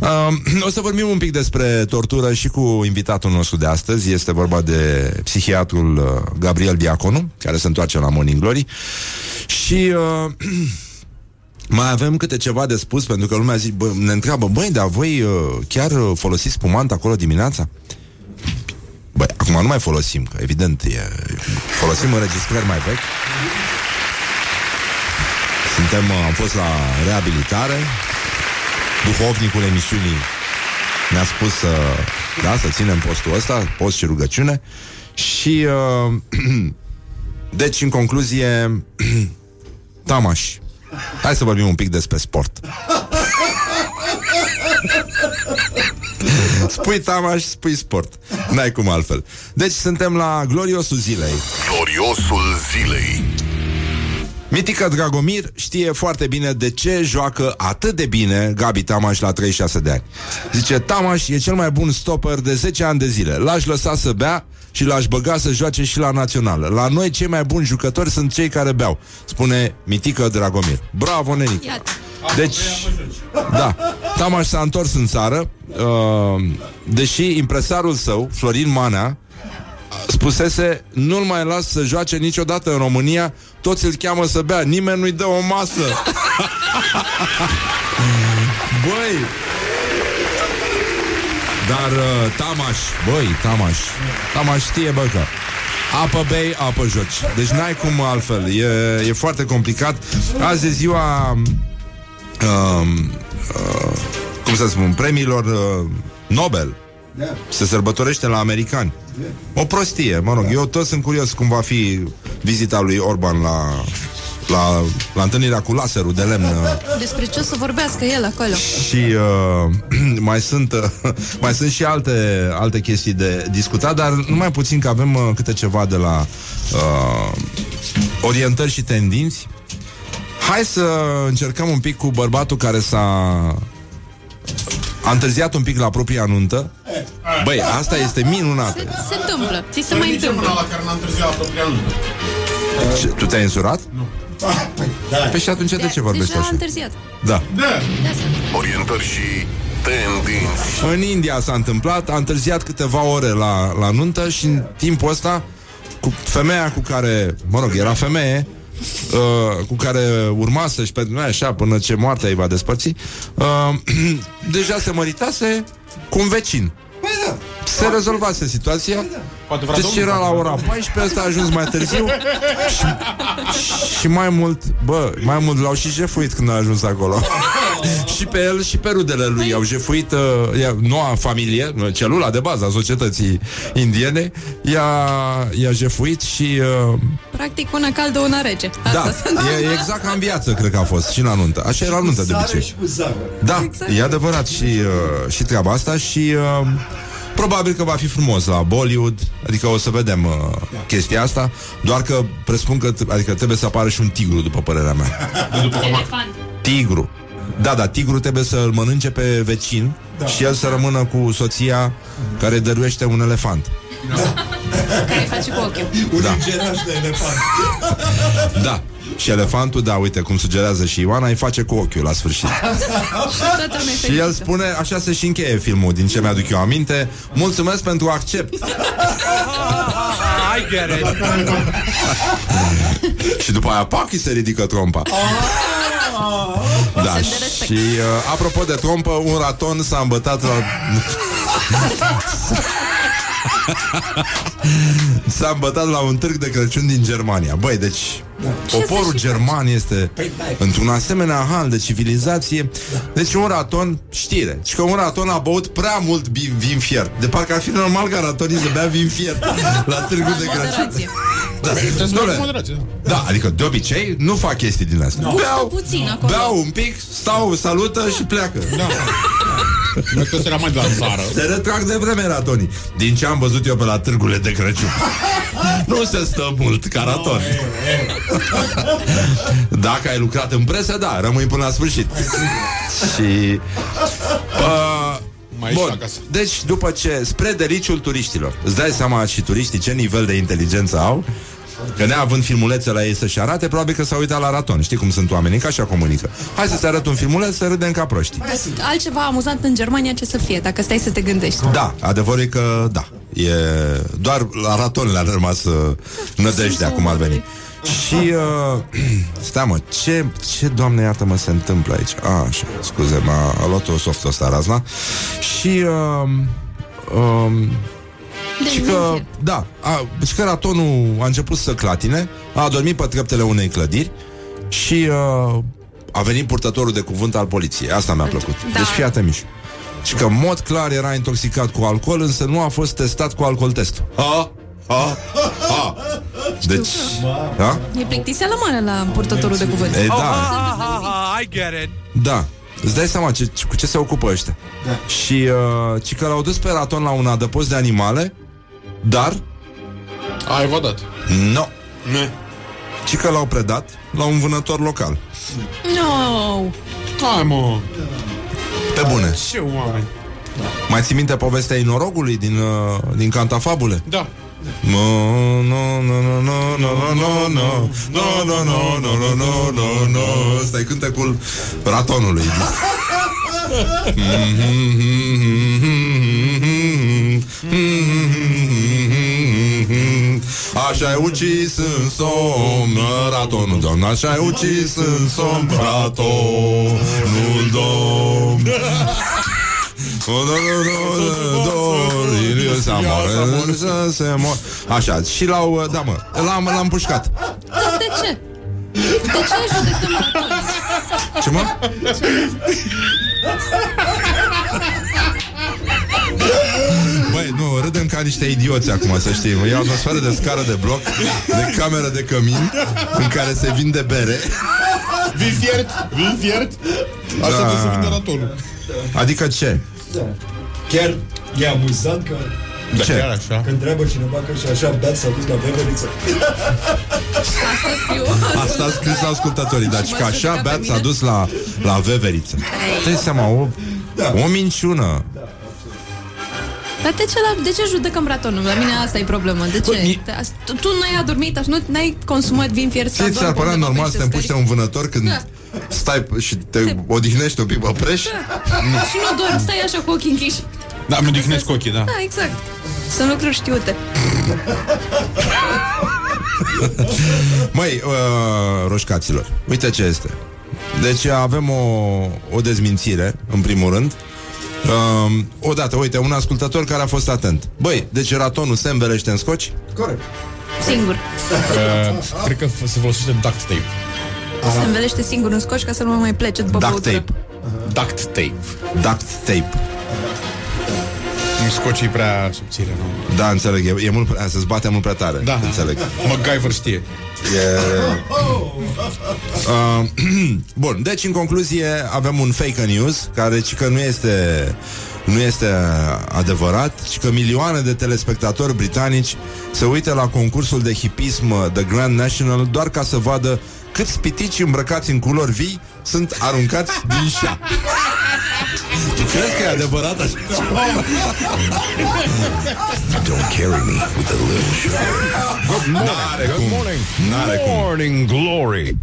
um, O să vorbim un pic despre tortură și cu invitatul nostru de astăzi. Este vorba de psihiatrul Gabriel Diaconu, care se întoarce la Morning Glory. Și... Uh, mai avem câte ceva de spus, pentru că lumea zi, bă, ne întreabă: băi, dar voi uh, chiar folosiți spumant acolo dimineața? Băi, acum nu mai folosim, că evident e, folosim înregistrări mai vechi. Suntem, uh, am fost la reabilitare. Duhovnicul emisiunii ne-a spus să, uh, da, să ținem postul ăsta, post și rugăciune. Și uh, deci, în concluzie, Tamaș. Hai să vorbim un pic despre sport. Spui Tamaș, spui sport. N-ai cum altfel. Deci suntem la gloriosul zilei. Gloriosul zilei. Mitică Dragomir știe foarte bine de ce joacă atât de bine Gabi Tamaș la treizeci și șase de ani. Zice: Tamaș e cel mai bun stoper de zece ani de zile. L-aș lăsa să bea și l-aș băga să joace și la națională. La noi cei mai buni jucători sunt cei care beau, spune Mitică Dragomir. Bravo, nenic! Iată. Deci, da, Tamaș s-a întors în țară, uh, deși impresarul său, Florin Manea, spusese: nu-l mai las să joace niciodată în România, toți îl cheamă să bea, nimeni nu-i dă o masă. Băi! Dar uh, Tamaș, băi, Tamaș Tamaș știe, bă, că apă bei, apă joci. Deci n-ai cum altfel, e, e foarte complicat. Azi e ziua uh, uh, cum să spun, premiilor uh, Nobel. Se sărbătorește la americani. O prostie, mă rog, eu tot sunt curios cum va fi vizita lui Orban la... La, la întâlnirea cu laserul de lemn. Despre ce o să vorbească el acolo? Și uh, mai sunt uh, Mai sunt și alte, alte chestii de discutat, dar numai puțin că avem uh, câte ceva de la uh, orientări și tendinți. Hai să încercăm un pic cu bărbatul care s-a A întârziat un pic la propria nuntă. Băi, asta este minunat. Se, se întâmplă, ți se mai întâmplă. La care n-a întârziat la propria nuntă. Ce, tu te-ai însurat? Nu. Păi și atunci de, de ce vorbești așa? Deja a întârziat. Da. Da. Orientări și tendinți. În India s-a întâmplat, a întârziat câteva ore la, la nuntă și în timpul ăsta, cu femeia cu care, mă rog, era femeie, uh, cu care urma să-și petrecea așa până ce moartea îi va despărți, uh, deja se măritase cu un vecin. Se rezolvase situația. Deci era la ora paisprezece, ăsta a ajuns mai târziu. Și, și mai mult, bă, mai mult l-au și jefuit când a ajuns acolo. Și pe el și pe rudele lui i-au jefuit. uh, Noua familie, celula de bază a societății indiene, I-a, i-a jefuit și uh... practic una caldă, una rece. Asta da, e exact ca în viață. Cred că a fost și la nuntă. Așa e la nuntă de obicei. Da, exact. E adevărat și, uh, și treaba asta. Și uh... probabil că va fi frumos la Bollywood. Adică o să vedem uh, chestia asta. Doar că presupun că, adică trebuie să apară și un tigru, după părerea mea. Elefant. Tigru. Da, da, tigru trebuie să-l mănânce pe vecin, da. Și el să rămână cu soția care dăruiește un elefant. Da. Care face cu ochiul. Un da. Ingeraș de elefant. Da. Și elefantul, da, uite, cum sugerează și Ioana, îi face cu ochiul la sfârșit. Și el spune, așa se și încheie filmul, din ce mi-aduc eu aminte. Mulțumesc pentru accept. I get it. Și după aia, pac, îi se ridică trompa. Da, și uh, apropo de trompă, un raton s-a îmbătat la... S-a îmbătat la un târg de Crăciun din Germania. Băi, deci ce poporul german este într-un asemenea hal de civilizație. Deci un raton, știre, și că un raton a băut prea mult vin fiert. De parcă ar fi normal ca ratonii să bea vin fiert la târgul de Crăciun. Da. Da, adică de obicei nu fac chestii din astea. Beau, beau un pic, stau, salută și pleacă. Da. Nu că se rămâi de la țară. Se retrag de vreme ratonii. Din ce am văzut eu pe la târgurile de Crăciun, nu se stă mult ca raton. Dacă ai lucrat în presă, da, rămâi până la sfârșit. Și uh, bun, deci după ce, spre deliciul turiștilor. Îți dai seama și turiștii ce nivel de inteligență au, că neavând filmulețe la ei să-și arate, probabil că s-au uitat la raton. Știi cum sunt oamenii, că așa comunică. Hai să-ți arăt un filmuleț, să râdem ca proștii. Altceva amuzant în Germania ce să fie, dacă stai să te gândești. Da, adevărul e că da, e... doar la raton le-a rămas nădejdea, cum ar veni. Și, uh, stai mă, ce, ce, doamne iartă-mă, se întâmplă aici? A, așa, scuze, m-a luat-o softul ăsta razna. Și, uh, uh, și că, da, a, și că ratonul a început să clatine, a adormit pe treptele unei clădiri și uh, a venit purtătorul de cuvânt al poliției. Asta mi-a plăcut. Da. Deci fiate mișu. Și că, în mod clar, era intoxicat cu alcool, însă nu a fost testat cu alcool testul. Ha? Ha? Ha? Deci, da? E plictiseală mare la purtătorul de cuvânt. E, da. Ha, ha, ha, I get it. Da. Îți dai seama ce, cu ce se ocupă ăștia. Da. Și, uh, și că l-au dus pe raton la un adăpost de animale, dar... A evadat. Nu. No. Ne. Și că l-au predat la un vânător local. No. Hai, mă. Pe bune. Ce oameni. Mai ții minte povestea inorogului din, uh, din Cantafabule? Da. No, no, no, no, no, no, no, no, no, no, no, no, no, no, no. Ăsta e cântecul ratonului. Așa-i ucis în somn ratonul, doamnă, așa-i ucis în somn ratonul, doamnă. Așa, și l-au, da mă, l-am, l-am pușcat. Dar de ce? De ce ai judecat mă? Ce mă? Băi, nu, râdem ca niște idioți acum, să știi. E o atmosferă de scară de bloc, de cameră de cămin, în care se vinde bere. Vin fiert, vin fiert. Asta da. Trebuie să vinde ratonul. Adică ce? Da. Chiar e amuzant că... Da, chiar așa. Când întreabă cineva că și așa beat s-a dus la beveriță. Asta a scris la ascultătorii. Dar că așa beat s-a dus la, la veveriță. Dă-i seama, o, da. O minciună. Da. Dar de ce, la, de ce judecăm ratonul? La mine asta e problema. De ce? Bă, tu, tu n-ai adormit, așa, nu n-ai consumat vin fier. Ți s-ar părea normal să te împuște un vânător când... Da. Stai și te Se... odihnești un pic pe preș. Da. Nu. Și nu dormi, stai așa cu ochii închiși. Da, mă odihnești cu ochii, da. Da, exact. Sunt lucruri știute. Măi, uh, roșcaților, uite ce este. Deci avem o, o dezmințire, în primul rând. Uh, odată, uite, un ascultător care a fost atent. Băi, deci ratonul se învelește în scoci? Corect. Singur. Uh, cred că se folosește duct tape. Se învelește singur în scoci ca să nu mă mai plece după băutură. Duct tape. Duct tape. Duct tape. În scoci e prea subțire, nu? Da, înțeleg. E, e mult prea, se zbate mult prea tare. Da. Înțeleg. MacGyver știe. E... uh, bun, deci în concluzie avem un fake news care că nu este nu este adevărat, ci că milioane de telespectatori britanici se uită la concursul de hipism The Grand National doar ca să vadă câți pitici îmbrăcați în culori vii sunt aruncați din șa. Tu crezi că e adevărat așa? Don't carry me with a little sugar. Good morning, good morning, good morning glory.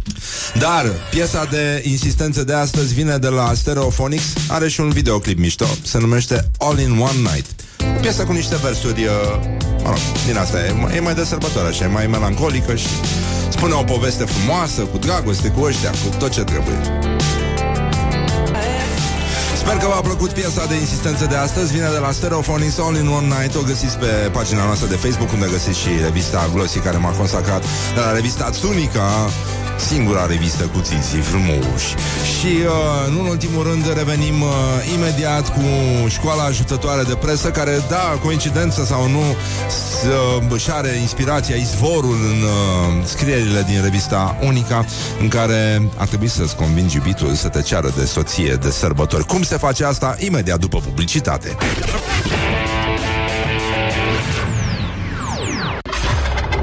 Dar piesa de insistență de astăzi vine de la Stereophonics. Are și un videoclip mișto. Se numește All in One Night. Piesa cu niște versuri, mă rog, din asta e, e mai de sărbătoare, așa, e mai melancolică și spune o poveste frumoasă, cu dragoste, cu ăștia, cu tot ce trebuie. Sper că v-a plăcut piesa de insistență de astăzi. Vine de la Stereophonics, All in One Night. O găsiți pe pagina noastră de Facebook, unde găsiți și revista Glossy, care m-a consacrat, de la revista Țunica, singura revistă cu ținții frumoși. Și, uh, nu în ultimul rând, revenim uh, imediat cu Școala Ajutătoare de Presă, care, da, coincidență sau nu, își are inspirația, izvorul în uh, scrierile din revista Unica, în care ar trebui să-ți convingi iubitul să te ceară de soție de sărbători. Cum se face asta? Imediat după publicitate.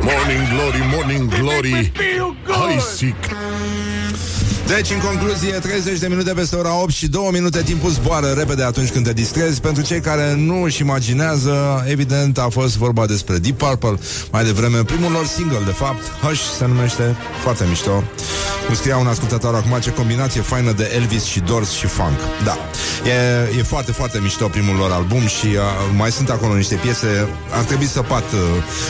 Morning glory, morning glory. Hai sic. Deci, în concluzie, treizeci de minute peste ora opt și două minute, timpul zboară repede atunci când te distrezi. Pentru cei care nu își imaginează, evident, a fost vorba despre Deep Purple, mai devreme primul lor single, de fapt, Hush se numește, foarte mișto. Îmi scria un ascultător acum ce combinație faină de Elvis și Doors și funk. Da, e, e foarte, foarte mișto primul lor album și uh, mai sunt acolo niște piese, ar trebui să pat uh,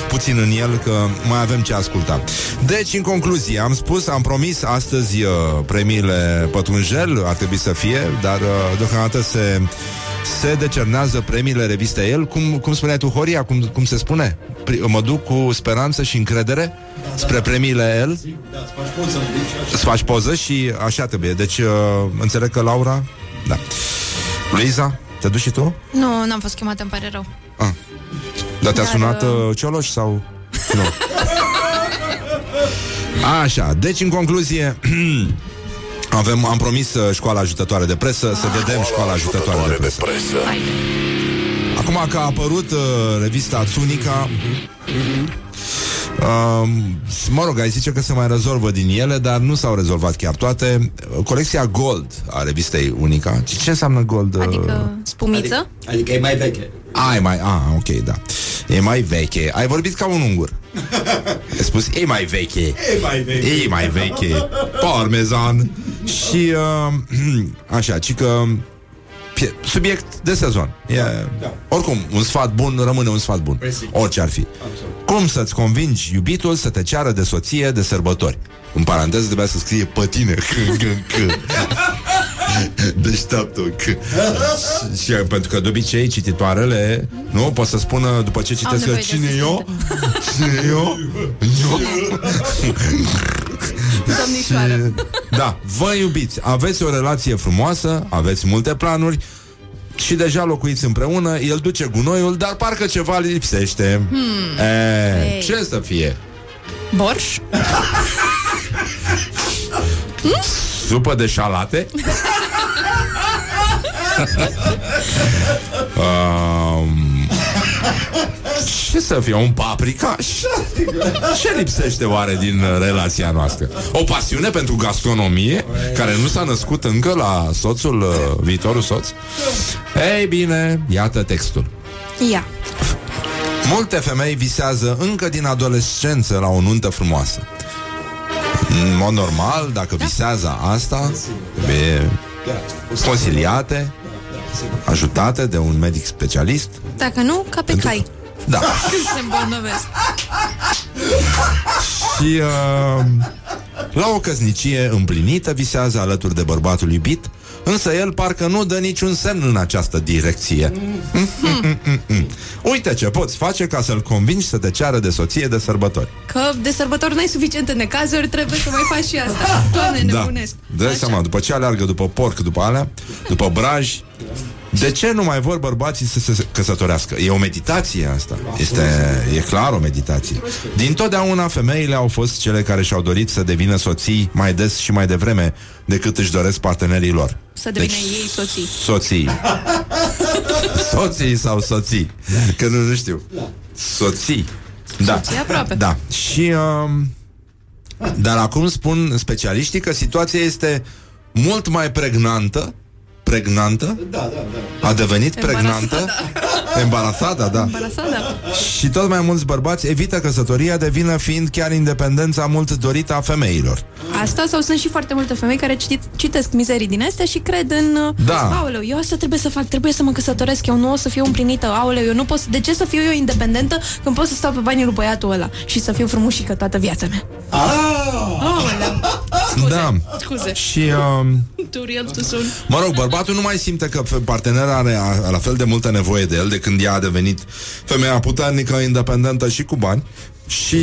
puțin în el, că mai avem ce asculta. Deci, în concluzie, am spus, am promis astăzi... Uh, premiile Pătrunjel ar trebui să fie, dar deocamdată se, se decernează premiile revistei El. Cum, cum spuneai tu, Horia, cum, cum se spune? Mă duc cu speranță și încredere spre premiile El. Îți faci poză și așa trebuie. Deci înțeleg că Laura... Da. Luiza, te duci și tu? Nu, n-am fost chemată, îmi pare rău. Ah. Dar te-a dar... sunat uh, Cioloș sau... Nu. Așa, deci în concluzie avem, am promis Școala Ajutătoare de Presă, ah, să vedem Școala Ajutătoare, ajutătoare de Presă, de presă. Acum că a apărut uh, revista Țunica, uh, mă rog, ai zice că se mai rezolvă din ele, dar nu s-au rezolvat chiar toate. Colecția Gold a revistei Unica. Ce înseamnă Gold? Adică spumiță? Adică, adică e mai veche. Ai mai, a, ok, da. E mai veche. Ai vorbit ca un ungur. Ai spus, e mai veche. E mai veche. E mai veche. Parmezan. Și, uh, așa, ci că subiect de sezon. E, da. Oricum, un sfat bun rămâne un sfat bun. Presic. Orice ar fi. Absolut. Cum să-ți convingi iubitul să te ceară de soție de sărbători? În paranteză trebuia să scrie pe tine. Deșteaptă. Și pentru că de obicei cititoarele, nu, pot să spună după ce citesc că cine eu? Cine eu? Eu? Și, da, vă iubiți, aveți o relație frumoasă, aveți multe planuri și deja locuiți împreună, el duce gunoiul, dar parcă ceva lipsește. Hmm. E, hey. Ce să fie? Borș? Supă de șalate? um, ce să fie? Un paprikaș? Ce lipsește oare din relația noastră? O pasiune pentru gastronomie care nu s-a născut încă la soțul, viitorul soț? Ei bine, iată textul. Ia. Multe femei visează încă din adolescență la o nuntă frumoasă. În mod normal, dacă visează asta, trebuie consiliate, ajutate de un medic specialist. Dacă nu, ca pe cai. Da. Se îmbolnăvesc. Și uh, la o căsnicie împlinită visează alături de bărbatul iubit, însă el parcă nu dă niciun semn în această direcție. Mm. Uite ce poți face ca să-l convingi să te ceară de soție de sărbători. Că de sărbători n-ai suficient în necazuri, trebuie să mai faci și asta. Doamne, nebunesc. Da. Dă-i seama, după ce aleargă după porc, după alea, după braj. De ce nu mai vor bărbații să se căsătorească? E o meditație asta. Este, e clar o meditație. Dintotdeauna femeile au fost cele care și-au dorit să devină soții mai des și mai devreme decât își doresc partenerii lor. Să devină deci, ei soții. Soții. Soții sau soții? Că nu, nu știu. Soții. Da. Soții da. Și... Um... Dar acum spun specialiștii că situația este mult mai pregnantă. Pregnantă? Da, da, da. A devenit pregnantă. Embarasada, da. Embarasada. Și tot mai mulți bărbați evită căsătoria de vină, fiind chiar independența mult dorită a femeilor. Asta sau sunt și foarte multe femei care citi- citesc mizerii din astea și cred în da. Aoleu, eu asta trebuie să fac, trebuie să mă căsătoresc, eu nu o să fiu împlinită, aoleu, eu nu pot, de ce să fiu eu independentă când pot să stau pe banii lui băiatul ăla și să fiu frumușică toată viața mea. Aoleu. Scuze, da. Scuze. Și um... mă rog, bărbatul nu mai simte că partenera are la fel de multă nevoie de el de când ea a devenit femeia puternică, independentă și cu bani. Și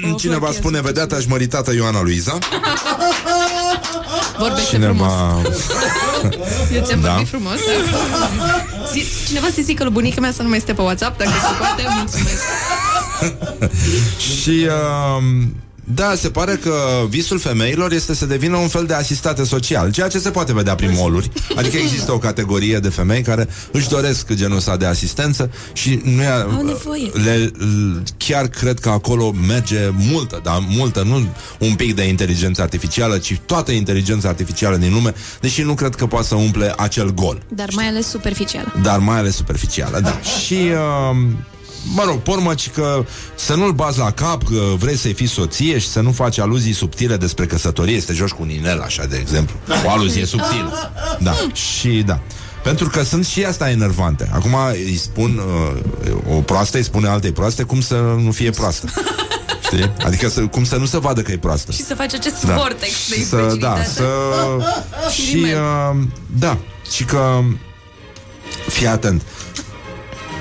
uh, cineva spune: vedea te-aș măritată Ioana Luiza. Vorbește cineva... frumos. Eu ți-am da. Vorbit frumos. Cineva se zică lui bunica mea să nu mai este pe WhatsApp, dacă se poate, mulțumesc. Și... Uh, da, se pare că visul femeilor este să devină un fel de asistate social, ceea ce se poate vedea prin mall-uri. Adică există o categorie de femei care își doresc genul ăsta de asistență și nu e, le, chiar cred că acolo merge multă, dar multă, nu un pic de inteligență artificială, ci toată inteligența artificială din lume, deși nu cred că poate să umple acel gol. Dar mai ales superficială. Dar mai ales superficială, da. Și... Uh, mă rog, pormă, ci că să nu-l bazi la cap că vrei să-i fii soție și să nu faci aluzii subtile despre căsătorie. Să te joci cu un inel, așa, de exemplu. O aluzie subtilă. Da, și da. Pentru că sunt și astea enervante. Acum îi spun, uh, o proastă îi spune altei proaste cum să nu fie proastă. Știi? Adică să, cum să nu se vadă că e proastă. Și să faci acest da. Vortex de impecilitate. Da, să... și, uh, da, și că... Fii atent.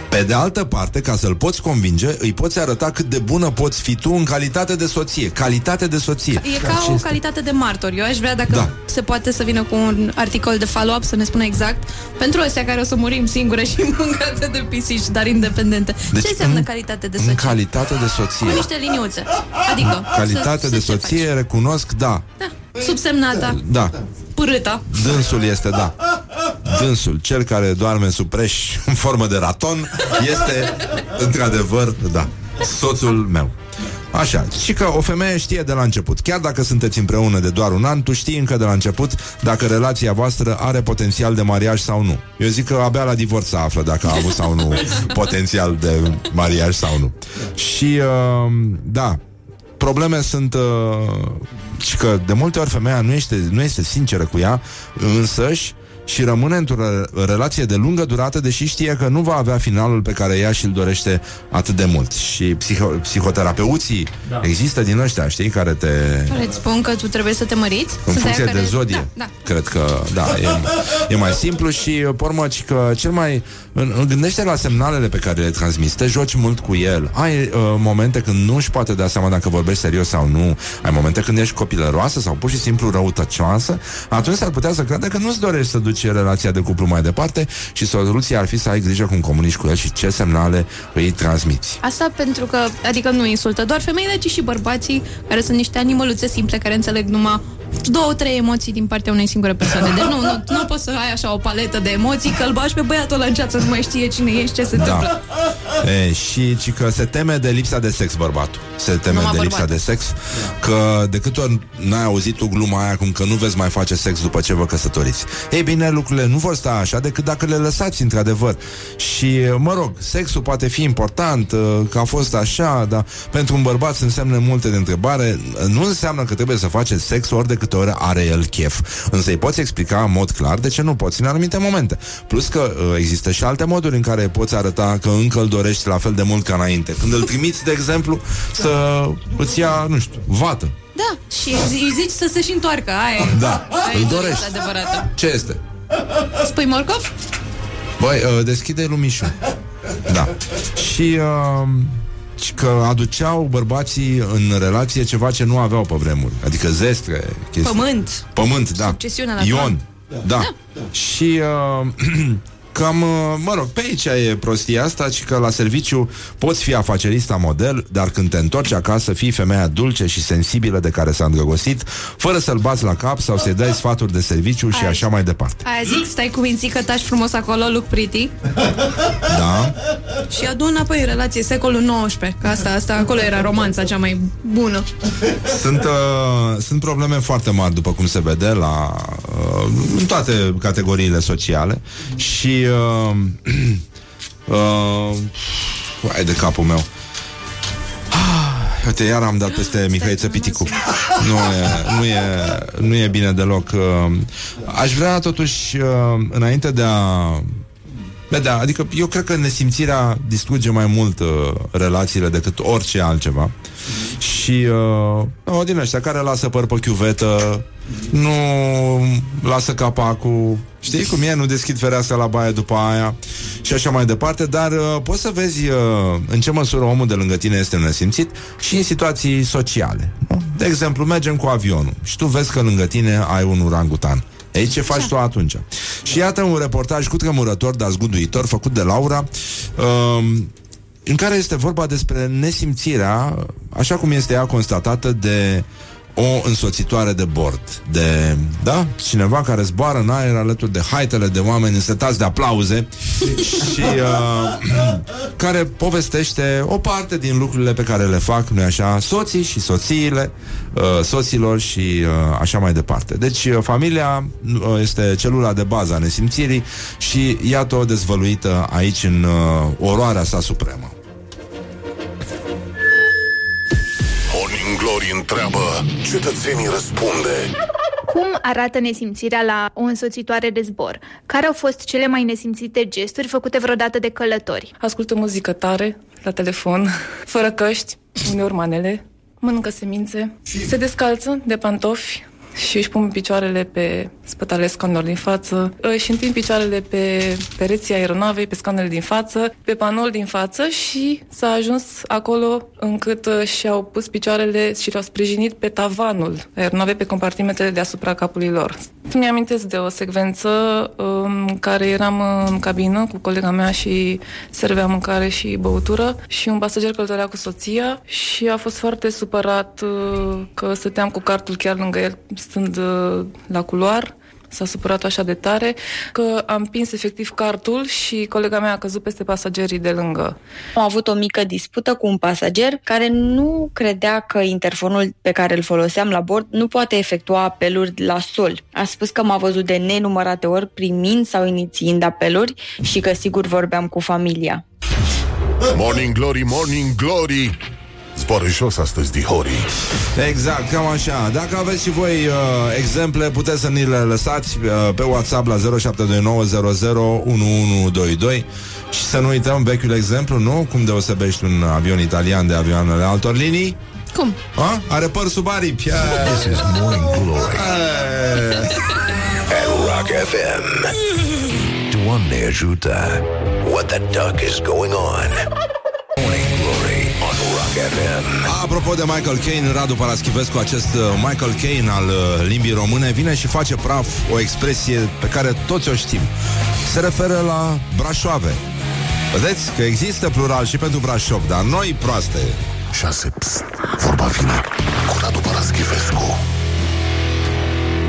Pe de altă parte, ca să-l poți convinge, îi poți arăta cât de bună poți fi tu în calitate de soție. Calitate de soție. E ca acesta. O calitate de martor. Eu aș vrea, dacă da. Se poate, să vină cu un articol de follow-up, să ne spună exact pentru ăstea care o să murim singure și mâncate de pisici, dar independente. Deci ce înseamnă în, calitate de soție? În calitate de soție. Cu niște liniuțe. Adică... Calitate să, de să soție, recunosc, da. Da. Subsemnata. Da. Pârâta. Dânsul este, da. Dânsul, cel care doarme sub preș în formă de raton, este într-adevăr, da, soțul meu. Așa, și că o femeie știe de la început. Chiar dacă sunteți împreună de doar un an, tu știi încă de la început dacă relația voastră are potențial de mariaj sau nu. Eu zic că abia la divorț se află dacă a avut sau nu potențial de mariaj sau nu. Și, uh, da, probleme sunt... Uh, și că de multe ori femeia nu este, nu este sinceră cu ea însăși și rămâne într-o relație de lungă durată, deși știe că nu va avea finalul pe care ea și-l dorește atât de mult. Și psiho- psihoterapeuții da. Există din ăștia, știi, care te... Care îți spun că tu trebuie să te măriți? În funcție de care... zodie. Da, da. Cred că, da, e, e mai simplu și, pormăci, că cel mai... Gândește la semnalele pe care le transmiți. Te joci mult cu el. Ai uh, momente când nu își poate da seama dacă vorbești serios sau nu. Ai momente când ești copilăroasă sau pur și simplu răutăcioasă. Atunci ar putea să crede că nu-ți dorești să duci relația de cuplu mai departe și soluția ar fi să ai grijă cum comunici cu el și ce semnale îi transmiți. Asta pentru că, adică nu insultă doar femeile, ci și bărbații, care sunt niște animăluțe simple care înțeleg numai două, trei emoții din partea unei singure persoane. Deci nu, nu, nu poți să ai așa o paletă de emoții, că îl bași pe băiatul ăla în ceață, nu mai știe cine ești, ce se întâmplă. Da. E, și, și că se teme de lipsa de sex bărbatul. Se teme Numai de bărbat. Lipsa de sex, că de câte ori n-ai auzit tu gluma aia cum că nu veți mai face sex după ce vă căsătoriți. Ei bine, lucrurile nu vor sta așa decât dacă le lăsați într-adevăr. Și, mă rog, sexul poate fi important, că a fost așa, dar pentru un bărbat se înseamnă multe de întrebare. Nu înseamnă că trebuie să faceți sex ori de câte ori are el chef. Însă îi poți explica în mod clar de ce nu poți în anumite momente. Plus că există și alte moduri în care poți arăta că încă îl dorești la fel de mult ca înainte. Când îl trimiți, de exemplu, să îți ia, nu știu, vată. Da, și îi zici să se și întoarcă. Aia da, aia îl dorești. Adevărată. Ce este? Spui morcov? Băi, deschide lumișul. Da. Și... Uh... că aduceau bărbații în relație ceva ce nu aveau pe vremuri. Adică zestre, chestii. Pământ. Pământ, da. Ion. Da. Da. Da. Și uh, Cam, mă rog, pe aici e prostia asta, ci că la serviciu poți fi afacerista model, dar când te întorci acasă fii femeia dulce și sensibilă de care s-a îndrăgostit, fără să-l bați la cap sau să-i dai sfaturi de serviciu și aia, așa mai departe. Aia zic, stai cu minții că tași frumos acolo, look pretty. Da. Și adu înapoi în relație secolul nouăsprezece, că asta, asta acolo era romanța cea mai bună. Sunt, uh, sunt probleme foarte mari, după cum se vede, la uh, în toate categoriile sociale și Uh, uh, hai de capul meu. Uite, iar am dat peste Mihăiță Piticu. Nu e, nu, e, nu e bine deloc. Aș vrea totuși, înainte de a da, adică eu cred că nesimțirea distruge mai mult uh, relațiile decât orice altceva. Și uh, din ăștia care lasă păr pe chiuvetă, nu lasă capacul, știi cum e, nu deschid fereastra la baie după aia și așa mai departe. Dar uh, poți să vezi uh, în ce măsură omul de lângă tine este nesimțit și în situații sociale, nu? De exemplu, mergem cu avionul și tu vezi că lângă tine ai un orangutan. Ei, ce faci tu atunci? Și iată un reportaj cu tremurător, dar zguduitor, făcut de Laura, în care este vorba despre nesimțirea, așa cum este ea constatată de o însoțitoare de bord, de, da? Cineva care zboară în aer alături de haitele de oameni însetați de aplauze și uh, care povestește o parte din lucrurile pe care le fac, nu-i așa, soții și soțiile, uh, soților și uh, așa mai departe. Deci uh, familia uh, este celula de bază a nesimțirii și iată-o dezvăluită aici în uh, oroarea sa supremă. Glory întreabă, cetățenii răspunde. Cum arată nesimțirea la o însoțitoare de zbor? Care au fost cele mai nesimțite gesturi făcute vreodată de călători? Ascultă muzică tare, la telefon, fără căști, uneori manele, mănâncă semințe, se descalță de pantofi și își pun picioarele pe spătale scaunelor din față, își întind picioarele pe pereții aeronavei, pe scaunele din față, pe panoul din față și s-a ajuns acolo încât și-au pus picioarele și le-au sprijinit pe tavanul aeronavei, pe compartimentele deasupra capului lor. Îmi amintesc de o secvență în care eram în cabină cu colega mea și servea mâncare și băutură și un pasager călătorea cu soția și a fost foarte supărat că stăteam cu cartul chiar lângă el, stând la culoar. S-a supărat așa de tare că am împins efectiv cartul și colega mea a căzut peste pasagerii de lângă. Am avut o mică dispută cu un pasager care nu credea că interfonul pe care îl foloseam la bord nu poate efectua apeluri la sol. A spus că m-a văzut de nenumărate ori primind sau inițiind apeluri și că sigur vorbeam cu familia. Morning Glory, Morning Glory! Zboară jos astăzi, dihorii. Exact, cam așa. Dacă aveți și voi uh, exemple, puteți să ni le lăsați uh, pe WhatsApp la zero șapte doi nouă zero zero unu unu doi doi. Și să nu uităm vechiul exemplu, nu? Cum deosebești un avion italian de avioanele altor linii? Cum? A? Are păr sub aripi. Yeah. This is Morning Glory at Rock F M. Doamne ajută. What the duck is going on? Morning Glory on Rock F M. Apropo de Michael Caine, Radu Paraschivescu, acest Michael Caine al limbii române, vine și face praf o expresie pe care toți o știm. Se referă la brașoave. Vedeți că există plural și pentru brașov, dar noi proaste. șase. Pst, vorba vine cu Radu Paraschivescu.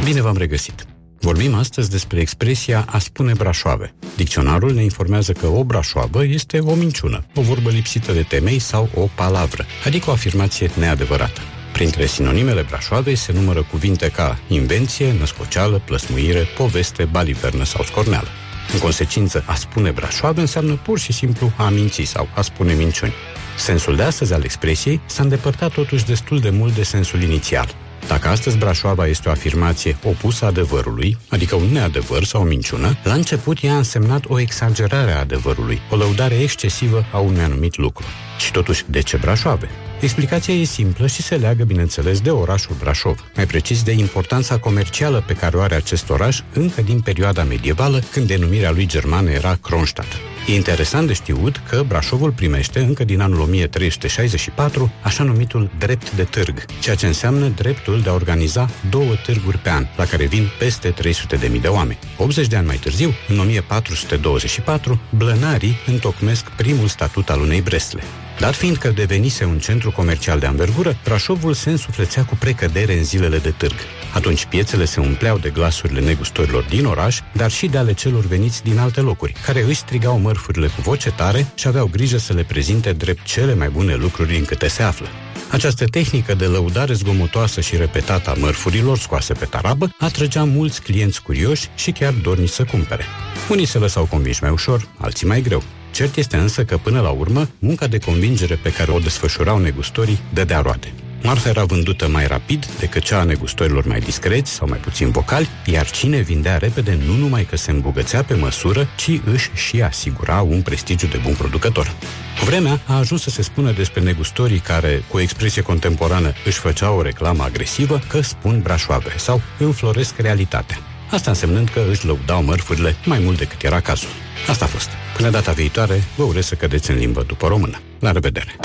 Bine v-am regăsit. Vorbim astăzi despre expresia a spune brașoave. Dicționarul ne informează că o brașoabă este o minciună, o vorbă lipsită de temei sau o palavră, adică o afirmație neadevărată. Printre sinonimele brașoavei se numără cuvinte ca invenție, născoceală, plăsmuire, poveste, balivernă sau scorneală. În consecință, a spune brașoave înseamnă pur și simplu a minți sau a spune minciuni. Sensul de astăzi al expresiei s-a îndepărtat totuși destul de mult de sensul inițial. Dacă astăzi brașoava este o afirmație opusă adevărului, adică un neadevăr sau o minciună, la început ea a însemnat o exagerare a adevărului, o lăudare excesivă a unui anumit lucru. Și totuși, de ce brașoave? Explicația e simplă și se leagă, bineînțeles, de orașul Brașov, mai precis de importanța comercială pe care o are acest oraș încă din perioada medievală, când denumirea lui germană era Kronstadt. E interesant de știut că Brașovul primește încă din anul o mie trei sute șaizeci și patru așa numitul drept de târg, ceea ce înseamnă dreptul de a organiza două târguri pe an, la care vin peste trei sute de mii de oameni. optzeci de ani mai târziu, în o mie patru sute douăzeci și patru, blănarii întocmesc primul statut al unei bresle. Dat fiind că devenise un centru comercial de anvergură, Brașovul se însuflețea cu precădere în zilele de târg. Atunci piețele se umpleau de glasurile negustorilor din oraș, dar și de ale celor veniți din alte locuri, care își strigau mărfurile cu voce tare și aveau grijă să le prezinte drept cele mai bune lucruri în câte se află. Această tehnică de lăudare zgomotoasă și repetată a mărfurilor scoase pe tarabă atrăgea mulți clienți curioși și chiar dorniți să cumpere. Unii se lăsau convinși mai ușor, alții mai greu. Cert este însă că, până la urmă, munca de convingere pe care o desfășurau negustorii dădea roade. Marfa era vândută mai rapid decât cea a negustorilor mai discreți sau mai puțin vocali, iar cine vindea repede nu numai că se îmbogățea pe măsură, ci își și asigura un prestigiu de bun producător. Cu vremea a ajuns să se spună despre negustorii care, cu o expresie contemporană, își făceau o reclamă agresivă că spun brașoave sau înfloresc realitatea. Asta însemnând că își lăudau mărfurile mai mult decât era cazul. Asta a fost. Până data viitoare, vă urez să cădeți în limbă după română. La revedere!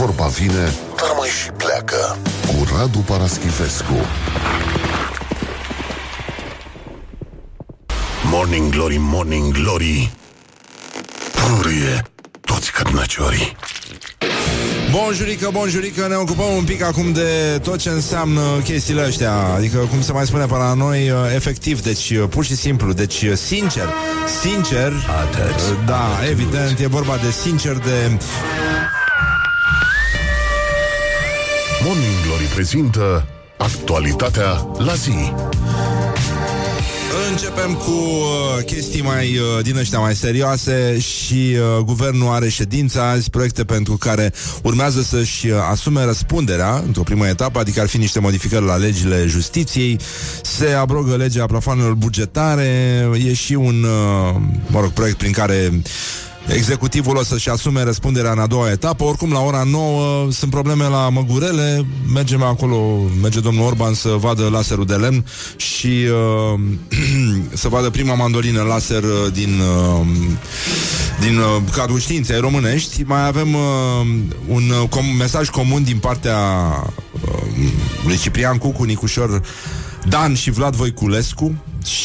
Vorba vine, dar mai și pleacă. Cu Radu Paraschivescu. Morning Glory, Morning Glory. Purie toți cădnăciorii. Bonjurică, bonjurică, ne ocupăm un pic acum de tot ce înseamnă chestiile astea. Adică, cum se mai spune pe la noi, efectiv, deci pur și simplu, deci sincer, sincer, atât. Da, atât. Evident, e vorba de sincer, de... Morning Glory prezintă actualitatea la zi. Începem cu uh, chestii mai uh, din ăștia mai serioase și uh, guvernul are ședință azi, proiecte pentru care urmează să-și uh, asume răspunderea într-o primă etapă, adică ar fi niște modificări la legile justiției, se abrogă legea plafonelor bugetare, e și un uh, mă rog, proiect prin care executivul o să-și asume răspunderea în a doua etapă. Oricum, la ora nouă sunt probleme la Măgurele. Mergem acolo, merge domnul Orban să vadă laserul de lemn și uh, să vadă prima mandolină laser din, uh, din uh, cadrul științei românești. Mai avem uh, un com- mesaj comun din partea uh, lui Ciprian Cucu, Nicușor Dan și Vlad Voiculescu.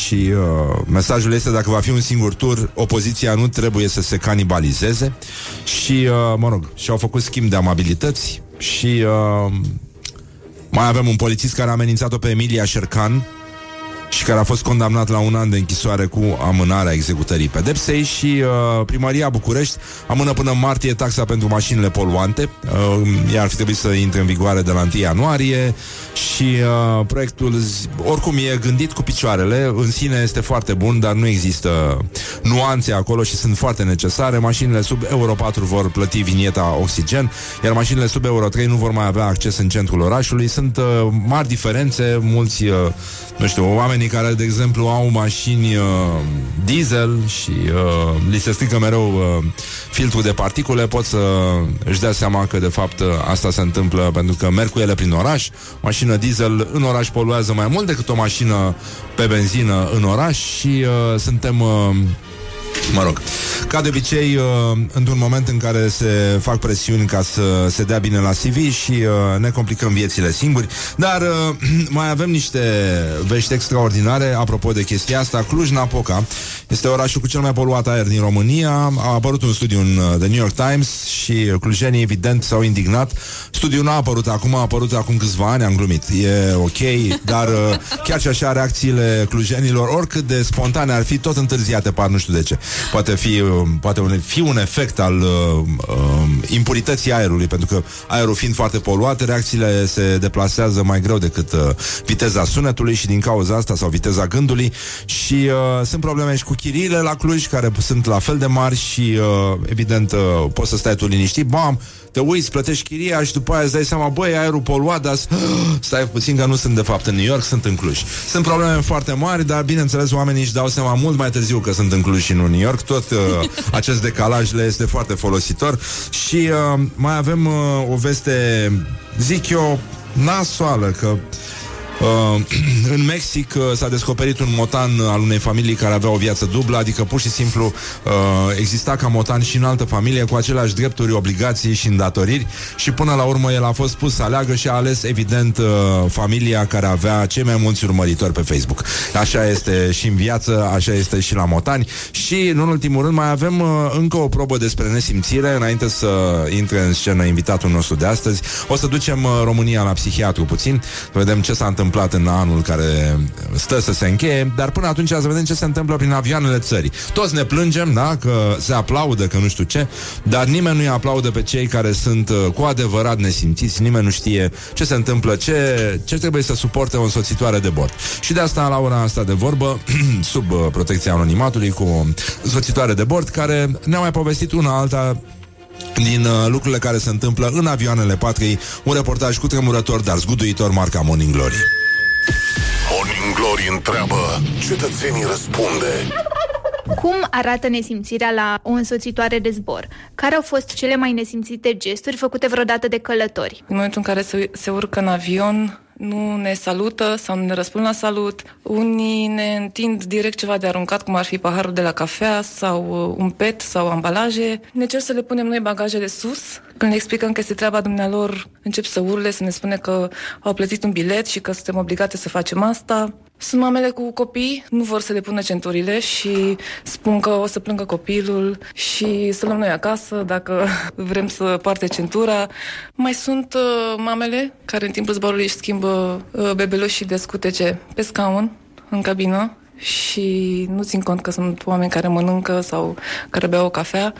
Și uh, mesajul este: dacă va fi un singur tur, opoziția nu trebuie să se canibalizeze. Și, uh, mă rog, și-au făcut schimb de amabilități. Și uh, mai avem un polițist care a amenințat-o pe Emilia Șercan și care a fost condamnat la un an de închisoare cu amânarea executării pedepsei. Și uh, primăria București amână până martie taxa pentru mașinile poluante. uh, Ea ar fi trebuit să intre în vigoare de la întâi ianuarie. Și uh, proiectul oricum e gândit cu picioarele. În sine este foarte bun, dar nu există nuanțe acolo și sunt foarte necesare. Mașinile sub Euro patru vor plăti vinieta oxigen, iar mașinile sub Euro trei nu vor mai avea acces în centrul orașului. Sunt uh, mari diferențe. Mulți, uh, nu știu, oameni care, de exemplu, au mașini uh, diesel și uh, li se strică mereu uh, filtrul de particule, pot să își dea seama că, de fapt, asta se întâmplă pentru că merg cu ele prin oraș. Mașina diesel în oraș poluează mai mult decât o mașină pe benzină în oraș și uh, suntem... Uh, Mă rog, ca de obicei, într-un moment în care se fac presiuni ca să se dea bine la C V și ne complicăm viețile singuri. Dar mai avem niște vești extraordinare apropo de chestia asta. Cluj-Napoca este orașul cu cel mai poluat aer din România. A apărut un studiu în The New York Times și clujenii, evident, s-au indignat. Studiul nu a apărut acum, a apărut acum câțiva ani, am glumit. E ok, dar chiar și așa reacțiile clujenilor, oricât de spontane ar fi, tot întârziate par, nu știu de ce. Poate fi, poate un, fi un efect al uh, impurității aerului, pentru că aerul fiind foarte poluat, reacțiile se deplasează mai greu decât uh, viteza sunetului și din cauza asta, sau viteza gândului. Și uh, sunt probleme și cu chiriile la Cluj, care sunt la fel de mari și uh, evident uh, poți să stai tu liniștit, bam, te uiți, plătești chiria și după aia îți dai seama, băi, aerul poluat, dar stai puțin că nu sunt de fapt în New York, sunt în Cluj. Sunt probleme foarte mari, dar bineînțeles oamenii își dau seama mult mai târziu că sunt în Cluj și nu în New York. Tot uh, acest decalaj le este foarte folositor. Și uh, mai avem uh, o veste, zic eu, nasoală, că Uh, în Mexic uh, s-a descoperit un motan al unei familii care avea o viață dublă, adică pur și simplu uh, exista ca motan și în altă familie cu aceleași drepturi, obligații și îndatoriri și până la urmă el a fost pus să aleagă și a ales evident uh, familia care avea cei mai mulți urmăritori pe Facebook. Așa este și în viață, așa este și la motani. Și în ultimul rând mai avem uh, încă o probă despre nesimțire înainte să intre în scenă invitatul nostru de astăzi. O să ducem uh, România la psihiatru puțin, vedem ce s-a întâmplat în anul care stă să se încheie, dar până atunci să vedem ce se întâmplă prin avioanele țării. Toți ne plângem, da, că se aplaudă, că nu știu ce, dar nimeni nu-i aplaudă pe cei care sunt cu adevărat nesimțiți, nimeni nu știe ce se întâmplă, ce, ce trebuie să suporte o însoțitoare de bord. Și de asta, la ora asta de vorbă, sub protecția anonimatului, cu o însoțitoare de bord care ne-a mai povestit una alta din uh, lucrurile care se întâmplă în avioanele patriei, un reportaj cutremurător, dar zguduitor, marca Morning Glory. Morning Glory întreabă, cetățenii răspunde. Cum arată nesimțirea la o însoțitoare de zbor? Care au fost cele mai nesimțite gesturi făcute vreodată de călători? În momentul în care se, se urcă în avion, nu ne salută sau nu ne răspund la salut. Unii ne întind direct ceva de aruncat, cum ar fi paharul de la cafea sau un pet sau ambalaje. Ne cer să le punem noi bagajele sus. Când le explicăm că este treaba dumnealor, încep să urle, să ne spune că au plătit un bilet și că suntem obligate să facem asta. Sunt mamele cu copii, nu vor să le pună centurile și spun că o să plângă copilul și să luăm noi acasă dacă vrem să poarte centura. Mai sunt uh, mamele care în timpul zborului își schimbă uh, bebelușii de scutece pe scaun, în cabină, și nu țin cont că sunt oameni care mănâncă sau care beau o cafea.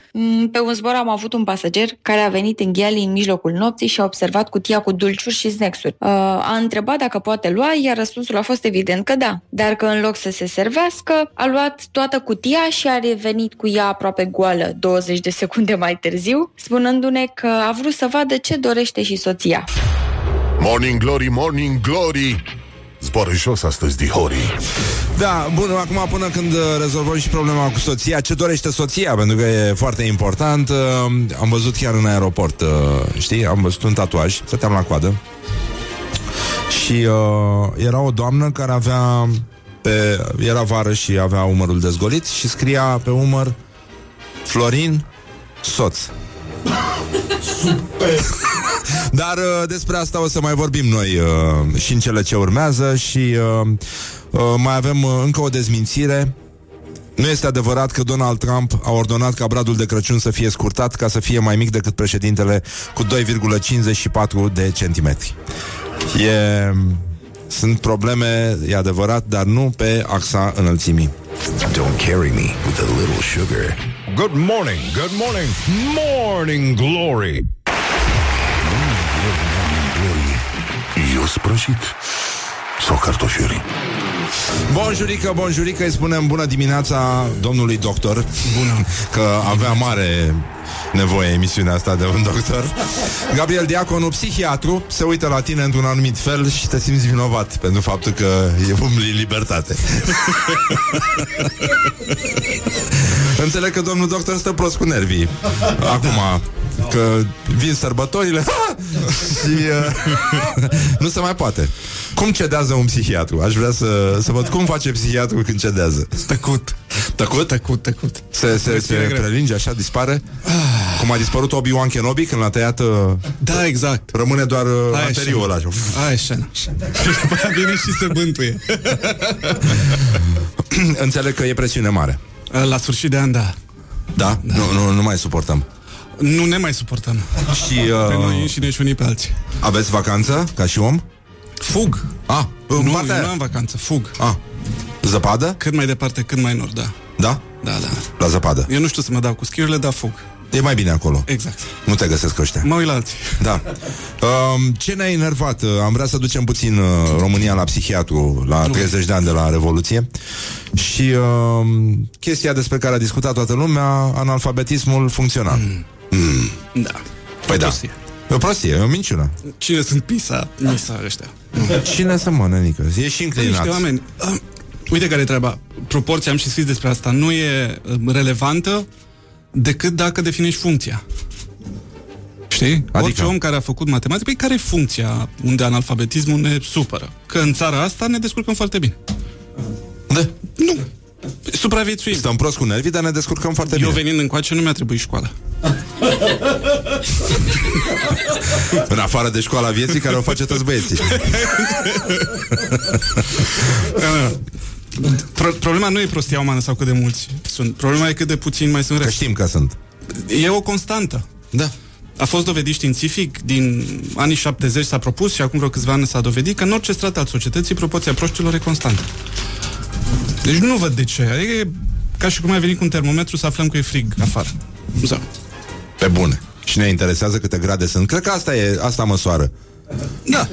Pe un zbor am avut un pasager care a venit în ghealii în mijlocul nopții și a observat cutia cu dulciuri și snacks-uri. A întrebat dacă poate lua, iar răspunsul a fost evident că da, dar că în loc să se servească, a luat toată cutia și a revenit cu ea aproape goală douăzeci de secunde mai târziu, spunându-ne că a vrut să vadă ce dorește și soția. Morning Glory, Morning Glory! Zboară jos astăzi, dihorii. Da, bun, acum până când rezolvăm și problema cu soția, ce dorește soția, pentru că e foarte important. Am văzut chiar în aeroport, știi, am văzut un tatuaj, stăteam la coadă și uh, era o doamnă care avea pe, era vară și avea umărul dezgolit și scria pe umăr Florin, soț. Super. Dar uh, despre asta o să mai vorbim noi uh, și în cele ce urmează. Și uh, uh, mai avem uh, încă o dezmințire. Nu este adevărat că Donald Trump a ordonat ca bradul de Crăciun să fie scurtat ca să fie mai mic decât președintele, cu doi virgulă cincizeci și patru de centimetri. E... Sunt probleme, e adevărat, dar nu pe axa înălțimii. Don't carry me with a little sugar. Good morning, good morning, Morning Glory. Eu sprășit sau cartofiuri? Bonjurică, bonjurică, îi spunem bună dimineața domnului doctor. Bună. Că avea mare nevoie emisiunea asta de un doctor. Gabriel Diaconu, psihiatru, se uită la tine într-un anumit fel și te simți vinovat pentru faptul că e umbli libertate. Înțeleg că domnul doctor stă prost cu nervii acum, că vin sărbătorile și uh, nu se mai poate. Cum cedează un psihiatru? Aș vrea să, să văd cum face psihiatrul când cedează. Tăcut. Tăcut? Tăcut, tăcut. Se, se, se prelinge, așa, dispare? Ah. Cum a dispărut Obi-Wan Kenobi când l-a tăiat... Da, exact. Rămâne doar Aia anteriorul așa. Aia așa. Și după aia vine și se bântuie. Înțeleg că e presiune mare. La sfârșit de an, da. Da? Da. Nu, nu, nu mai suportăm. Nu ne mai suportăm. Și uh... pe noi înșine și unii pe alții. Aveți vacanță, ca și om? Fug. Ah, nu, partea... eu nu am vacanță, fug. Ah. Zăpadă? Cât mai departe, cât mai nord, da. Da? Da, da. La zăpadă. Eu nu știu să mă dau cu schiurile, dar fug. E mai bine acolo. Exact. Nu te găsesc ăștia. Mă uit la alții. Da. Uh, ce ne-a enervat? Am vrea să ducem puțin uh, România la psihiatru, la nu. treizeci de ani de la Revoluție. Și uh, chestia despre care a discutat toată lumea, analfabetismul funcțional. Mm. Mm. Da. Păi da. E o prostie, e o minciună. Cine sunt PISA? PISA ăștia. Cine să mă, nenică? E și înclinat. Niște oameni. Uite care e treaba. Proporția, am și scris despre asta, nu e relevantă decât dacă definești funcția. Știi? Adică... Orice om care a făcut matematică, care e funcția unde analfabetismul ne supără? Că în țara asta ne descurcăm foarte bine. Da. Nu. Supraviețuim. Stăm prost cu nervii, dar ne descurcăm foarte Eu bine. Eu venind încoace nu mi-a trebuit școala. În afară de școala vieții, care o face toți băieții. Pro- problema nu e prostia umană sau cât de mulți sunt. Problema e cât de puțini mai sunt. Că știm că sunt. E o constantă. Da. A fost dovedit științific, din anii șaptezeci s-a propus și acum vreo câțiva ani s-a dovedit că în orice strat al societății proporția proștilor e constantă. Deci nu văd de ce. Adică e ca și cum ai venit cu un termometru să aflăm că e frig afară. Sau. Pe bune. Și ne interesează câte grade sunt. Cred că asta e, asta măsoară. Da.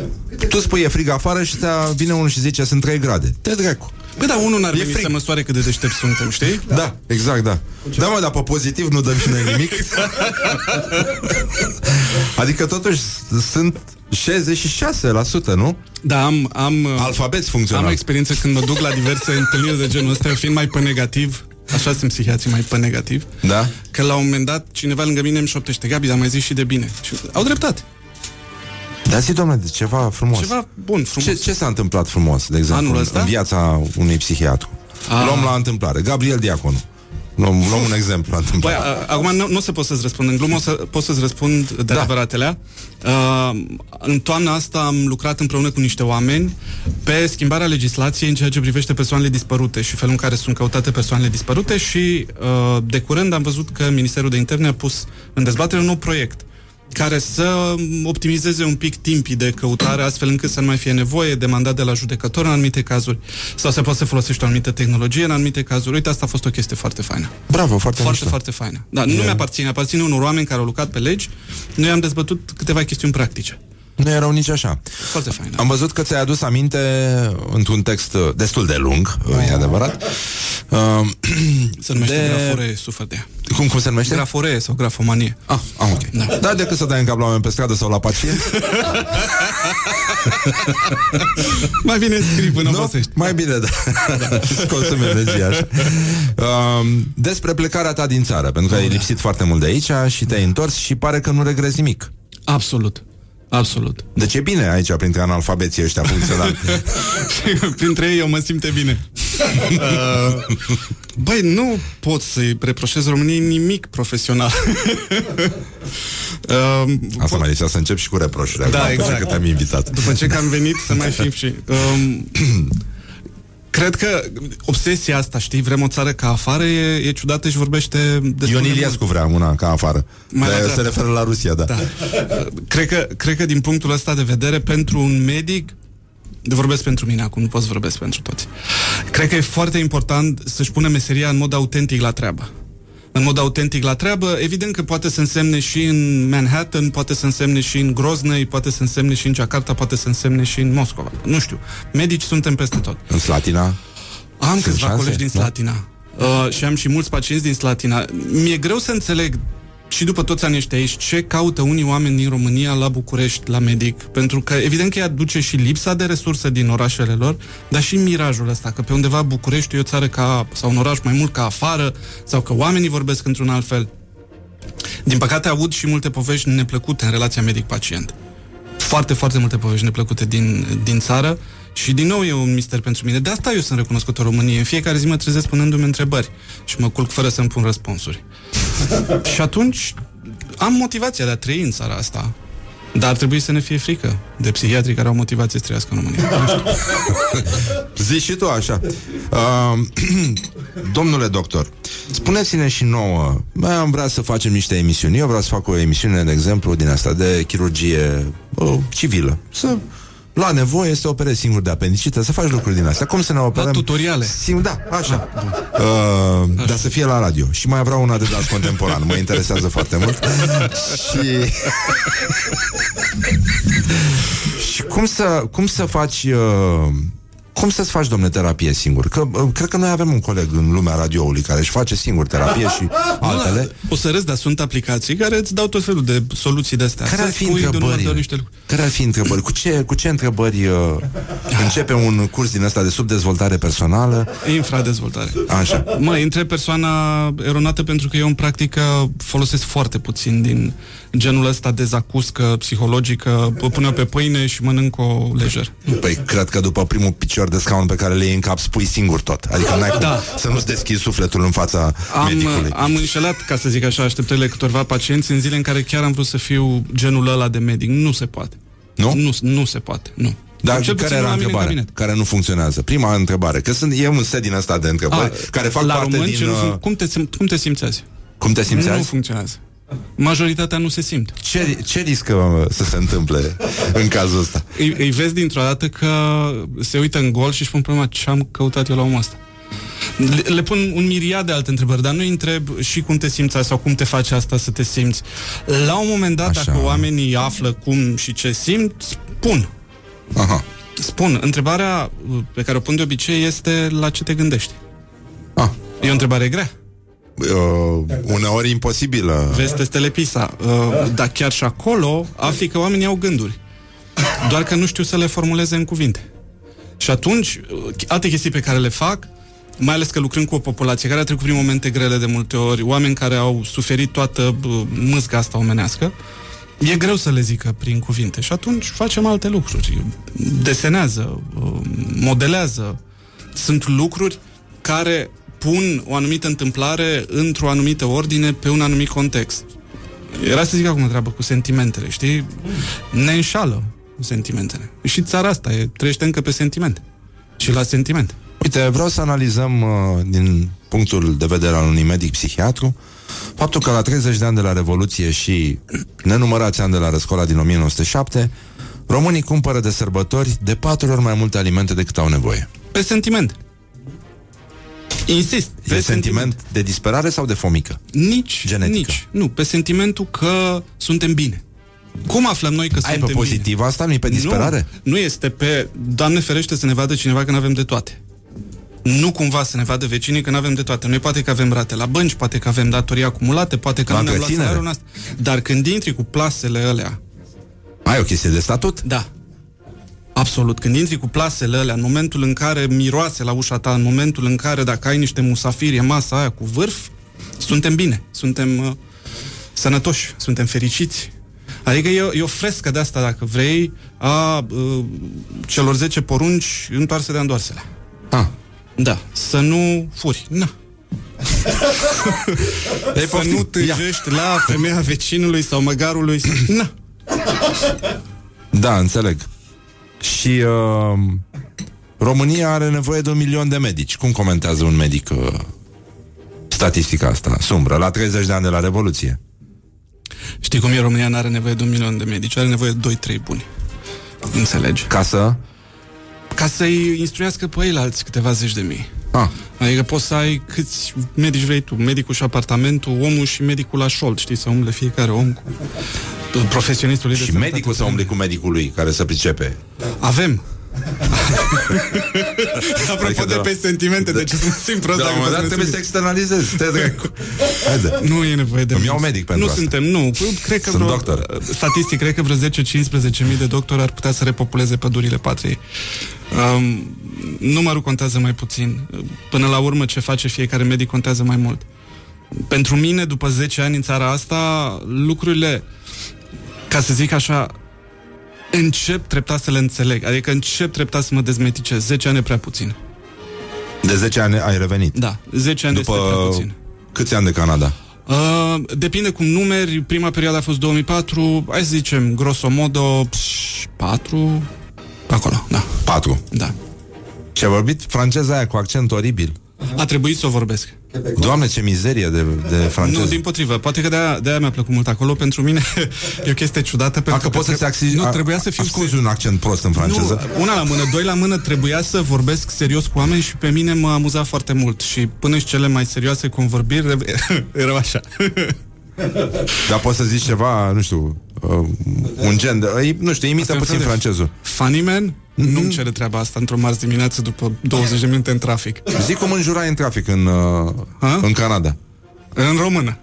Tu spui e frig afară și vine unul și zice sunt trei grade. Te dracu. Păi da, unul n-ar veni să măsoare cât de deștept suntem, știi? Da, da, exact, da. Da, mă, dar pe pozitiv nu dăm și noi nimic. Adică totuși sunt șaizeci și șase la sută, nu? Da, am, am alfabet funcțional. Am experiență când mă duc la diverse întâlniri de genul ăsta, fiind mai pe negativ. Așa sunt psihiatrii, mai pe negativ. Da. Că la un moment dat cineva lângă mine îmi șoptește: Gabi, dar mai zici și de bine. Și au dreptate. Da, zi, doamne, de ceva frumos. Ceva bun, frumos. Ce, ce s-a întâmplat frumos, de exemplu, anul ăsta? În viața unui psihiatru? A... Luăm la întâmplare. Gabriel Diaconu. Luăm, luăm un exemplu la întâmplare. Băi, a, acum nu, nu o să pot să-ți răspund în glumă, o să, pot să-ți răspund de da. adevăratelea. Uh, în toamna asta am lucrat împreună cu niște oameni pe schimbarea legislației în ceea ce privește persoanele dispărute și felul în care sunt căutate persoanele dispărute și uh, de curând am văzut că Ministerul de Interne a pus în dezbatere un nou proiect care să optimizeze un pic timpii de căutare, astfel încât să nu mai fie nevoie de mandat de la judecător în anumite cazuri, sau să poți să folosești o anumită tehnologie în anumite cazuri. Uite, asta a fost o chestie foarte faină. Bravo, foarte Foarte, mișto. foarte faină. Da, nu e... mi-aparține, aparține unor oameni care au lucrat pe legi. Noi am dezbătut câteva chestiuni practice. Nu erau nici așa. Foarte fain. Am văzut că ți-ai adus aminte într-un text destul de lung, e adevărat. Se numește de... graforee, sufăr de ea. Cum, cum se numește? Graforee sau grafomanie. Ah, ah, ok. Da, da, decât să dai în cap la oameni pe stradă sau la pacient. Mai bine scrii până no? obosești. Mai bine, da. Îți consumi energia așa. Um, despre plecarea ta din țară, pentru că oh, ai da. lipsit foarte mult de aici și te-ai întors și pare că nu regrezi nimic. Absolut. Absolut. Deci e bine aici, printre analfabeții ăștia funcționali. Printre ei eu mă simte bine. Băi, nu pot să-i reproșez României nimic profesional. um, Asta mai zicea să încep și cu reproșurile. Da, exact. Că te-am invitat. După ce că am venit să mai fim și... Um, cred că obsesia asta, știi, vrem o țară ca afară, e, e ciudată și vorbește... Ion Iliescu vrea una ca afară. Se referă la Rusia, da. da. Cred că, cred că din punctul ăsta de vedere, pentru un medic, vorbesc pentru mine acum, nu pot să vorbesc pentru toți, cred că e foarte important să-și pune meseria în mod autentic la treabă. În mod autentic la treabă, evident că poate să însemne și în Manhattan, poate să însemne și în Grozny, poate să însemne și în Jakarta, poate să însemne și în Moscova. Nu știu. Medici suntem peste tot. În Slatina? Am câțiva colegi din Slatina. Uh, și am și mulți pacienți din Slatina. Mi-e greu să înțeleg, și după toți anii ăștia aici, ce caută unii oameni din România la București, la medic. Pentru că, evident că îi aduce și lipsa de resurse din orașele lor, dar și mirajul ăsta, că pe undeva București e o țară ca, sau un oraș mai mult ca afară, sau că oamenii vorbesc într-un alt fel. Din păcate aud și multe povești neplăcute în relația medic-pacient. Foarte, foarte multe povești neplăcute din, din țară. Și din nou e un mister pentru mine. De asta eu sunt recunoscut în România. În fiecare zi mă trezesc punându-mi întrebări și mă culc fără să-mi pun răspunsuri. Și atunci am motivația de a trăi în țara asta. Dar ar trebui să ne fie frică de psihiatrii care au motivație să trăiască în România. Zici și tu așa. Uh, domnule doctor, spuneți-ne și nouă. Bă, am vrea să facem niște emisiuni. Eu vreau să fac o emisiune, de exemplu, din asta de chirurgie bă, civilă. Să... La nevoie este să operezi singur de apendicită, să faci lucruri din astea. Cum să ne operăm? Da, tutoriale. Sing- da, așa. Da. Uh, așa. Dar să fie la radio. Și mai vreau una de dans contemporan. Mă interesează foarte mult. Și... Și cum să, cum să faci... Uh... Cum să-ți faci, domne, terapie singur? Că, cred că noi avem un coleg în lumea radioului care își face singur terapie și altele. Da, o să râs, dar sunt aplicații care îți dau tot felul de soluții de-astea. Care ar fi întrebări? Care ar fi întrebări? Cu ce, cu ce întrebări uh, începe un curs din ăsta de subdezvoltare personală? Infradezvoltare. Așa. Mă, întreb persoana eronată pentru că eu în practică folosesc foarte puțin din genul ăsta de zacuscă psihologică, pune-o pe pâine și mănânc-o lejer. Păi, cred că după primul picior de scaun pe care le iei în cap, spui singur tot. Adică n-ai da. cum să nu-ți deschizi sufletul în fața am, medicului. Am înșelat, ca să zic așa, așteptările câtorva pacienți în zile în care chiar am vrut să fiu genul ăla de medic. Nu se poate. Nu? Nu, nu se poate, nu. Dar care era întrebarea? În care nu funcționează? Prima întrebare, că sunt, e un set din asta de întrebări A, care fac parte român, din... Uh... Cum, te, cum te simți azi? Cum te simți azi? Nu funcționează. Majoritatea nu se simt. Ce, ce riscă să se întâmple în cazul ăsta? Îi, îi vezi dintr-o dată că se uită în gol și își pun problema ce am căutat eu la omul ăsta. Le, le pun un miriad de alte întrebări, dar nu îi întreb și cum te simți sau cum te face asta să te simți. La un moment dat, așa, dacă oamenii află cum și ce simt, spun. Aha. Spun. Întrebarea pe care o pun de obicei este la ce te gândești. Ah. E o întrebare grea. Uh, uneori imposibilă. Vezi testele PISA. Uh, dar chiar și acolo afli că oamenii au gânduri. Doar că nu știu să le formuleze în cuvinte. Și atunci, alte chestii pe care le fac, mai ales că lucrând cu o populație care a trecut prin momente grele de multe ori, oameni care au suferit toată mâzga asta omenească, e greu să le zică prin cuvinte. Și atunci facem alte lucruri. Desenează, modelează. Sunt lucruri care pun o anumită întâmplare într-o anumită ordine, pe un anumit context. Era să zic acum o treabă cu sentimentele, știi? Ne înșală cu sentimentele. Și țara asta e, trăiește încă pe sentimente. Și la sentiment. Uite, vreau să analizăm din punctul de vedere al unui medic psihiatru faptul că la treizeci de ani de la Revoluție și nenumărați ani de la răscoala din o mie nouă sute șapte, românii cumpără de sărbători de patru ori mai multe alimente decât au nevoie. Pe sentiment. Insist. Pe e sentiment, sentiment de disperare sau de fomică? Nici, genetică. Nici. Nu, pe sentimentul că suntem bine. Cum aflăm noi că ai suntem bine? Ai pe pozitiv bine? Asta, nu pe disperare? Nu, nu este pe, Doamne ferește să ne vadă cineva că n-avem de toate. Nu cumva să ne vadă vecinii că n-avem de toate. Noi poate că avem rate la bănci, poate că avem datorii acumulate, poate că nu ne-am luat salariul nostru. Dar când intri cu plasele alea... Ai o chestie de statut? Da. Absolut. Când intri cu plasele alea, în momentul în care miroase la ușa ta, în momentul în care dacă ai niște musafiri, e masa aia cu vârf, suntem bine, suntem uh, sănătoși, suntem fericiți. Adică e, e o frescă de asta, dacă vrei, a uh, celor zece porunci întoarse de îndoarsele. Ah. Da. Să nu furi. Na. Să poftim. Nu tânjești la femeia vecinului sau măgarului. Na. Da, înțeleg. Și uh, România are nevoie de un milion de medici. Cum comentează un medic uh, statistica asta sumbră la treizeci de ani de la Revoluție? Știi cum e, România nu are nevoie de un milion de medici, are nevoie de doi trei buni. Înțelegi? Ca să? Ca să-i instruiască pe ei alți câteva zeci de mii. Ah. Adică poți să ai câți medici vrei tu, medicul și apartamentul, omul și medicul la șold, știi, să umble fiecare om cu profesionistul lui. Și de medicul să umble cu medicul lui, care să pricepe. Avem. Apropo de, de pe sentimente, de, deci nu simt prost, dar trebuie simt. Să externalizez. Nu e nevoie de. Îmi iau medic pentru nu asta. Suntem, nu, cred că vreo, statistic, cred că vreo zece cincisprezece mii de doctori ar putea să repopuleze pădurile patriei. Um, numărul contează mai puțin. Până la urmă, ce face fiecare medic contează mai mult. Pentru mine, după zece ani în țara asta, lucrurile, ca să zic așa, încep treptat să le înțeleg. Adică încep treptat să mă dezmeticez. zece ani e prea puțin. De zece ani ai revenit? Da, zece ani după este prea puțin. Câți ani de Canada? Uh, depinde cum numeri. Prima perioadă a fost două mii patru. Hai să zicem, grosomodo patru. Acolo, da. patru? Da. Și a vorbit franceza aia cu accent oribil. A trebuit să o vorbesc. Doamne, ce mizerie de, de franceză. Nu, din potrivă, poate că de-aia, de-aia mi-a plăcut mult acolo. Pentru mine e o chestie ciudată pentru că, că poți să tre- axi... nu, trebuia să fiu ascunzi ser... un accent prost în franceză. Nu, una la mână, doi la mână, trebuia să vorbesc serios cu oameni și pe mine m-a amuzat foarte mult. Și până și cele mai serioase convorbiri erau așa. Dar poți să zici ceva, nu știu, un gen de, nu știu, imită puțin francezul. Funny man? Mm-hmm. Nu-mi cere treaba asta într-o marți dimineață după douăzeci de minute în trafic. Zic cum înjurai în trafic în, uh, în Canada. În română.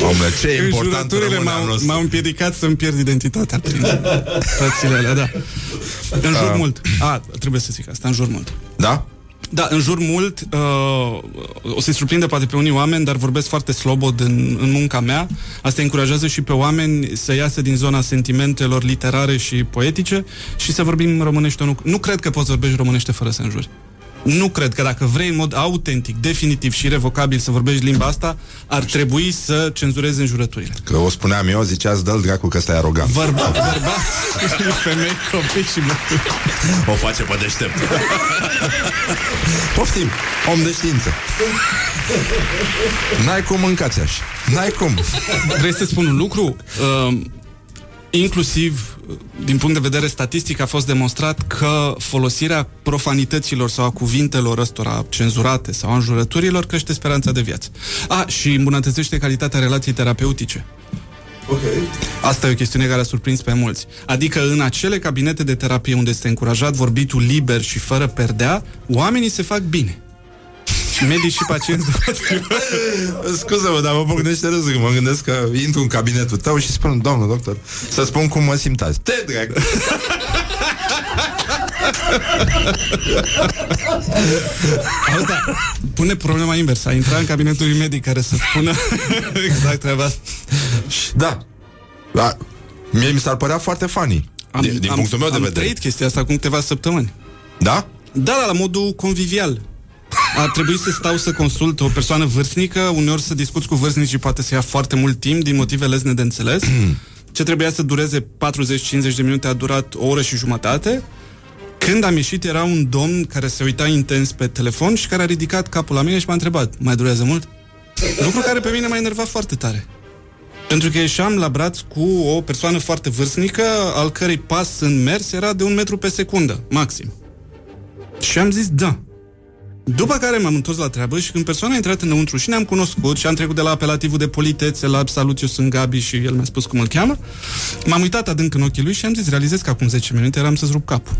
Omule, ce e important în română m-au, m-au împiedicat să-mi pierd identitatea prin părțile alea, da. Înjur uh. mult. A, trebuie să zic asta, înjur mult. Da? Da, în jur mult, uh, o să-i surprindă poate pe unii oameni, dar vorbesc foarte slobod în, în munca mea. Asta încurajează și pe oameni să iasă din zona sentimentelor literare și poetice și să vorbim românește. Nu, nu cred că poți vorbești românește fără să înjuri. Nu cred că dacă vrei în mod autentic, definitiv și revocabil să vorbești limba asta, ar trebui să cenzurezi înjurăturile. Că o spuneam eu, ziceați, dă-l dracu că stai arogant. Bărbați, bărbați, femei, copii și mături. O face pe deștept. Poftim, om de știință. N-ai cum, mâncați așa. N-ai cum. Vrei să spun un lucru? Uh, inclusiv din punct de vedere statistic a fost demonstrat că folosirea profanităților sau a cuvintelor ăstora cenzurate sau a înjurăturilor crește speranța de viață. A, și îmbunătățește calitatea relației terapeutice. Okay. Asta e o chestiune care a surprins pe mulți. Adică în acele cabinete de terapie unde este încurajat vorbitul liber și fără perdea, oamenii se fac bine. Medici și pacienți. Scuză-mă, dar mă pocnește râsul că mă gândesc că intru în cabinetul tău și spun: domnul doctor, să spun cum mă simt azi. Te drag. Asta pune problema inversă. A intra în cabinetul lui medic care să spună exact treaba asta. Da, da. Mie mi s-ar părea foarte funny. Am, din din am, punctul meu de am vedere. Am trăit chestia asta acum câteva săptămâni. Da? Da, la modul convivial. Ar trebui să stau să consult o persoană vârstnică, uneori să discuți cu vârstnicii poate să ia foarte mult timp din motive lesne de înțeles. Ce trebuia să dureze patruzeci cincizeci de minute a durat o oră și jumătate. Când am ieșit era un domn care se uita intens pe telefon și care a ridicat capul la mine și m-a întrebat: mai durează mult? Lucru care pe mine m-a enervat foarte tare. Pentru că ieșeam la braț cu o persoană foarte vârstnică, al cărei pas în mers era de un metru pe secundă, maxim. Și am zis da. După care m-am întors la treabă și când persoana a intrat înăuntru și ne-am cunoscut și am trecut de la apelativul de politețe la salut, eu sunt Gabi și el mi-a spus cum îl cheamă, m-am uitat adânc în ochii lui și am zis: realizez că acum zece minute eram să-ți rup capul.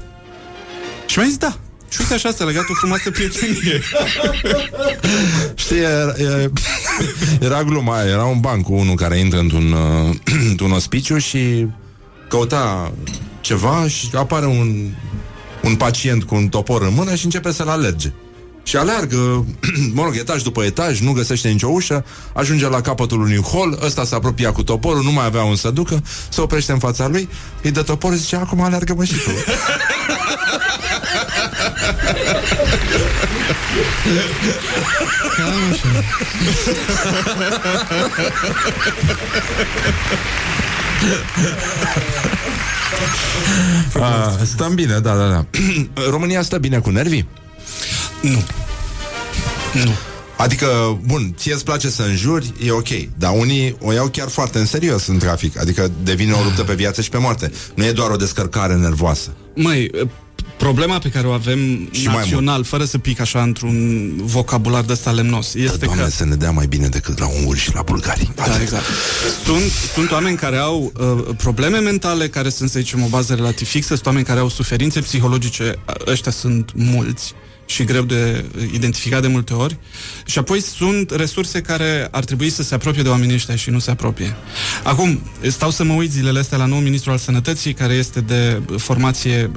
Și mi-a zis da. Și uite așa s-a legat o frumoasă prietenie. Știi, era, era gluma aia, era un banc cu unul care intră într-un, într-un ospiciu și căuta ceva și apare un, un pacient cu un topor în mână și începe să-l alerge. Și aleargă, mă rog, etaj după etaj, nu găsește nicio ușă, ajunge la capătul unui hol, ăsta se apropia cu toporul, nu mai avea un să ducă, se oprește în fața lui, îi dă toporul, zice: acum aleargă, mă, și tu. Cam așa. A, stăm bine, da, da, da. România stă bine cu nervii? Nu. Nu. Adică, bun, ție îți place să înjuri, e ok, dar unii o iau chiar foarte în serios în trafic. Adică devine o luptă pe viață și pe moarte. Nu e doar o descărcare nervoasă. Măi, problema pe care o avem și național, fără să pic așa într-un vocabular de ăsta lemnos, este Doamne, că... să ne dea mai bine decât la unguri și la bulgari. Da, adică... exact. Sunt, sunt oameni care au uh, probleme mentale, care sunt, să zicem, o bază relativ fixă, sunt oameni care au suferințe psihologice, ăștia sunt mulți și greu de identificat de multe ori. Și apoi sunt resurse care ar trebui să se apropie de oamenii ăștia și nu se apropie. Acum, stau să mă uit zilele astea la nou ministru al sănătății, care este de formație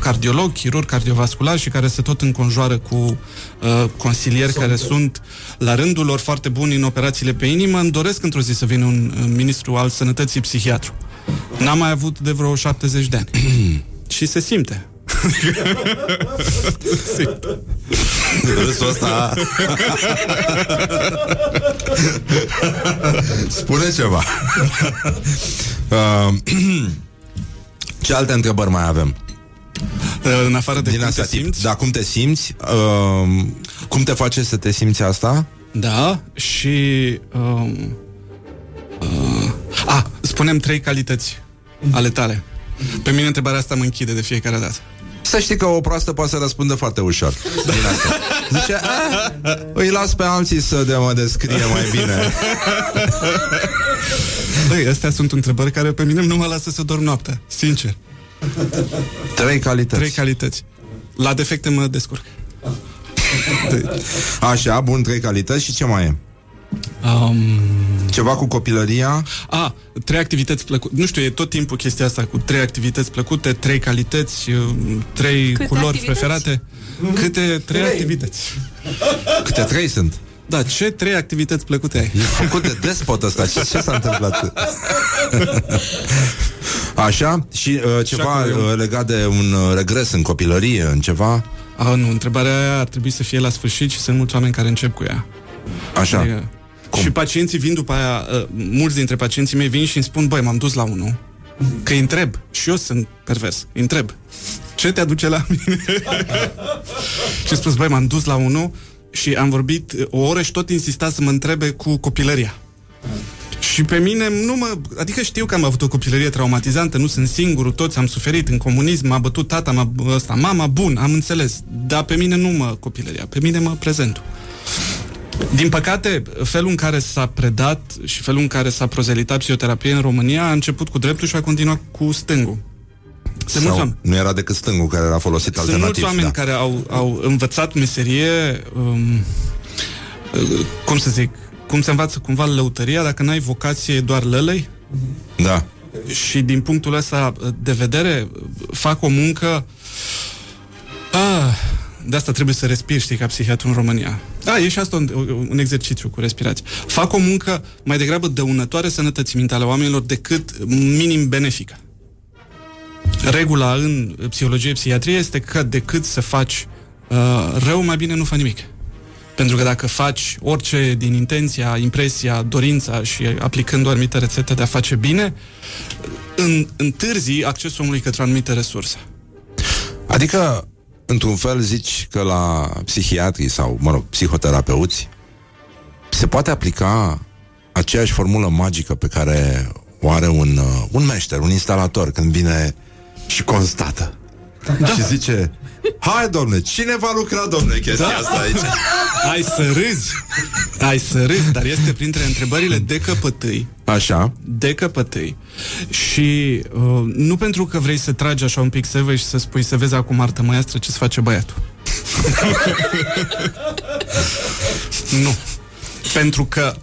cardiolog, chirurg cardiovascular și care se tot înconjoară cu uh, consilieri Somn. care sunt la rândul lor foarte buni în operațiile pe inimă. Îmi doresc într-o zi să vină un uh, ministru al sănătății psihiatru. N-am mai avut de vreo șaptezeci de ani. Și se simte. Râsul ăsta. Spune ceva. Ce alte întrebări mai avem? În afară de Din cum te simți? Da, cum te simți? Cum te face să te simți asta? Da, și um, uh, a, spunem trei calități ale tale. Pe mine întrebarea asta mă închide de fiecare dată. Să știi că o proastă poate să răspundă foarte ușor. Zice: îi las pe alții să de mă descrie mai bine. Băi, astea sunt întrebări care pe mine nu mă lasă să dorm noaptea, sincer. Trei calități. Trei calități. La defecte mă descurc. Așa, bun, trei calități și ce mai e? Um... Ceva cu copilăria? A, trei activități plăcute. Nu știu, e tot timpul chestia asta cu trei activități plăcute, trei calități, trei Câte culori activități? preferate. Câte trei activități? Câte trei sunt? Da, ce trei activități plăcute ai? E făcut de despot ăsta. Ce, ce s-a întâmplat? Așa? Și uh, ceva uh, legat de un uh, regres în copilărie, în ceva? A, nu, întrebarea aia ar trebui să fie la sfârșit și sunt mulți oameni care încep cu ea. Așa. Adică, și pacienții vin după aia, uh, mulți dintre pacienții mei vin și îmi spun, băi, m-am dus la unul, că îi întreb, și eu sunt pervers, îi întreb, ce te aduce la mine? Și spus, băi, m-am dus la unul și am vorbit o oră și tot insista să mă întrebe cu copilăria. Și pe mine nu mă... Adică știu că am avut o copilărie traumatizantă, nu sunt singurul, toți am suferit în comunism, m-a bătut tata, m-a, ăsta, mama, bun, am înțeles. Dar pe mine nu mă copilăria, pe mine mă prezentul. Din păcate, felul în care s-a predat și felul în care s-a prozelitat psihoterapie în România a început cu dreptul și a continuat cu stângul. Sau nu era decât stângul care era folosit alternativ. Sunt mulți oameni da. care au, au învățat meserie, um, cum să zic, cum se învață cumva lăutăria, dacă n-ai vocație doar lălăi. Da. Și din punctul ăsta de vedere, fac o muncă... Ah, de asta trebuie să respiri, știi, ca psihiatru în România. Da, e și asta un, un exercițiu cu respirație. Fac o muncă mai degrabă dăunătoare sănătății mentale a oamenilor decât minim benefică. Regula în psihologie, psihiatrie este că decât să faci uh, rău, mai bine nu faci nimic. Pentru că dacă faci orice din intenția, impresia, dorința și aplicând o anumită rețetă de a face bine, în, întârzi accesul omului către anumite resurse. Adică, într-un fel, zici că la psihiatrii sau, mă rog, psihoterapeuți se poate aplica aceeași formulă magică pe care o are un, un meșter, un instalator, când vine și constată. Da. Și zice, hai, domne, cine va lucra, domne, chestia da. asta aici? Ai să râzi, ai să râzi, dar este printre întrebările de căpătâi. Așa. De căpătâi. Și uh, nu pentru că vrei să tragi așa un pic sevă și să spui, să vezi acum, artă măiastră, ce-ți face băiatul. Nu. Pentru că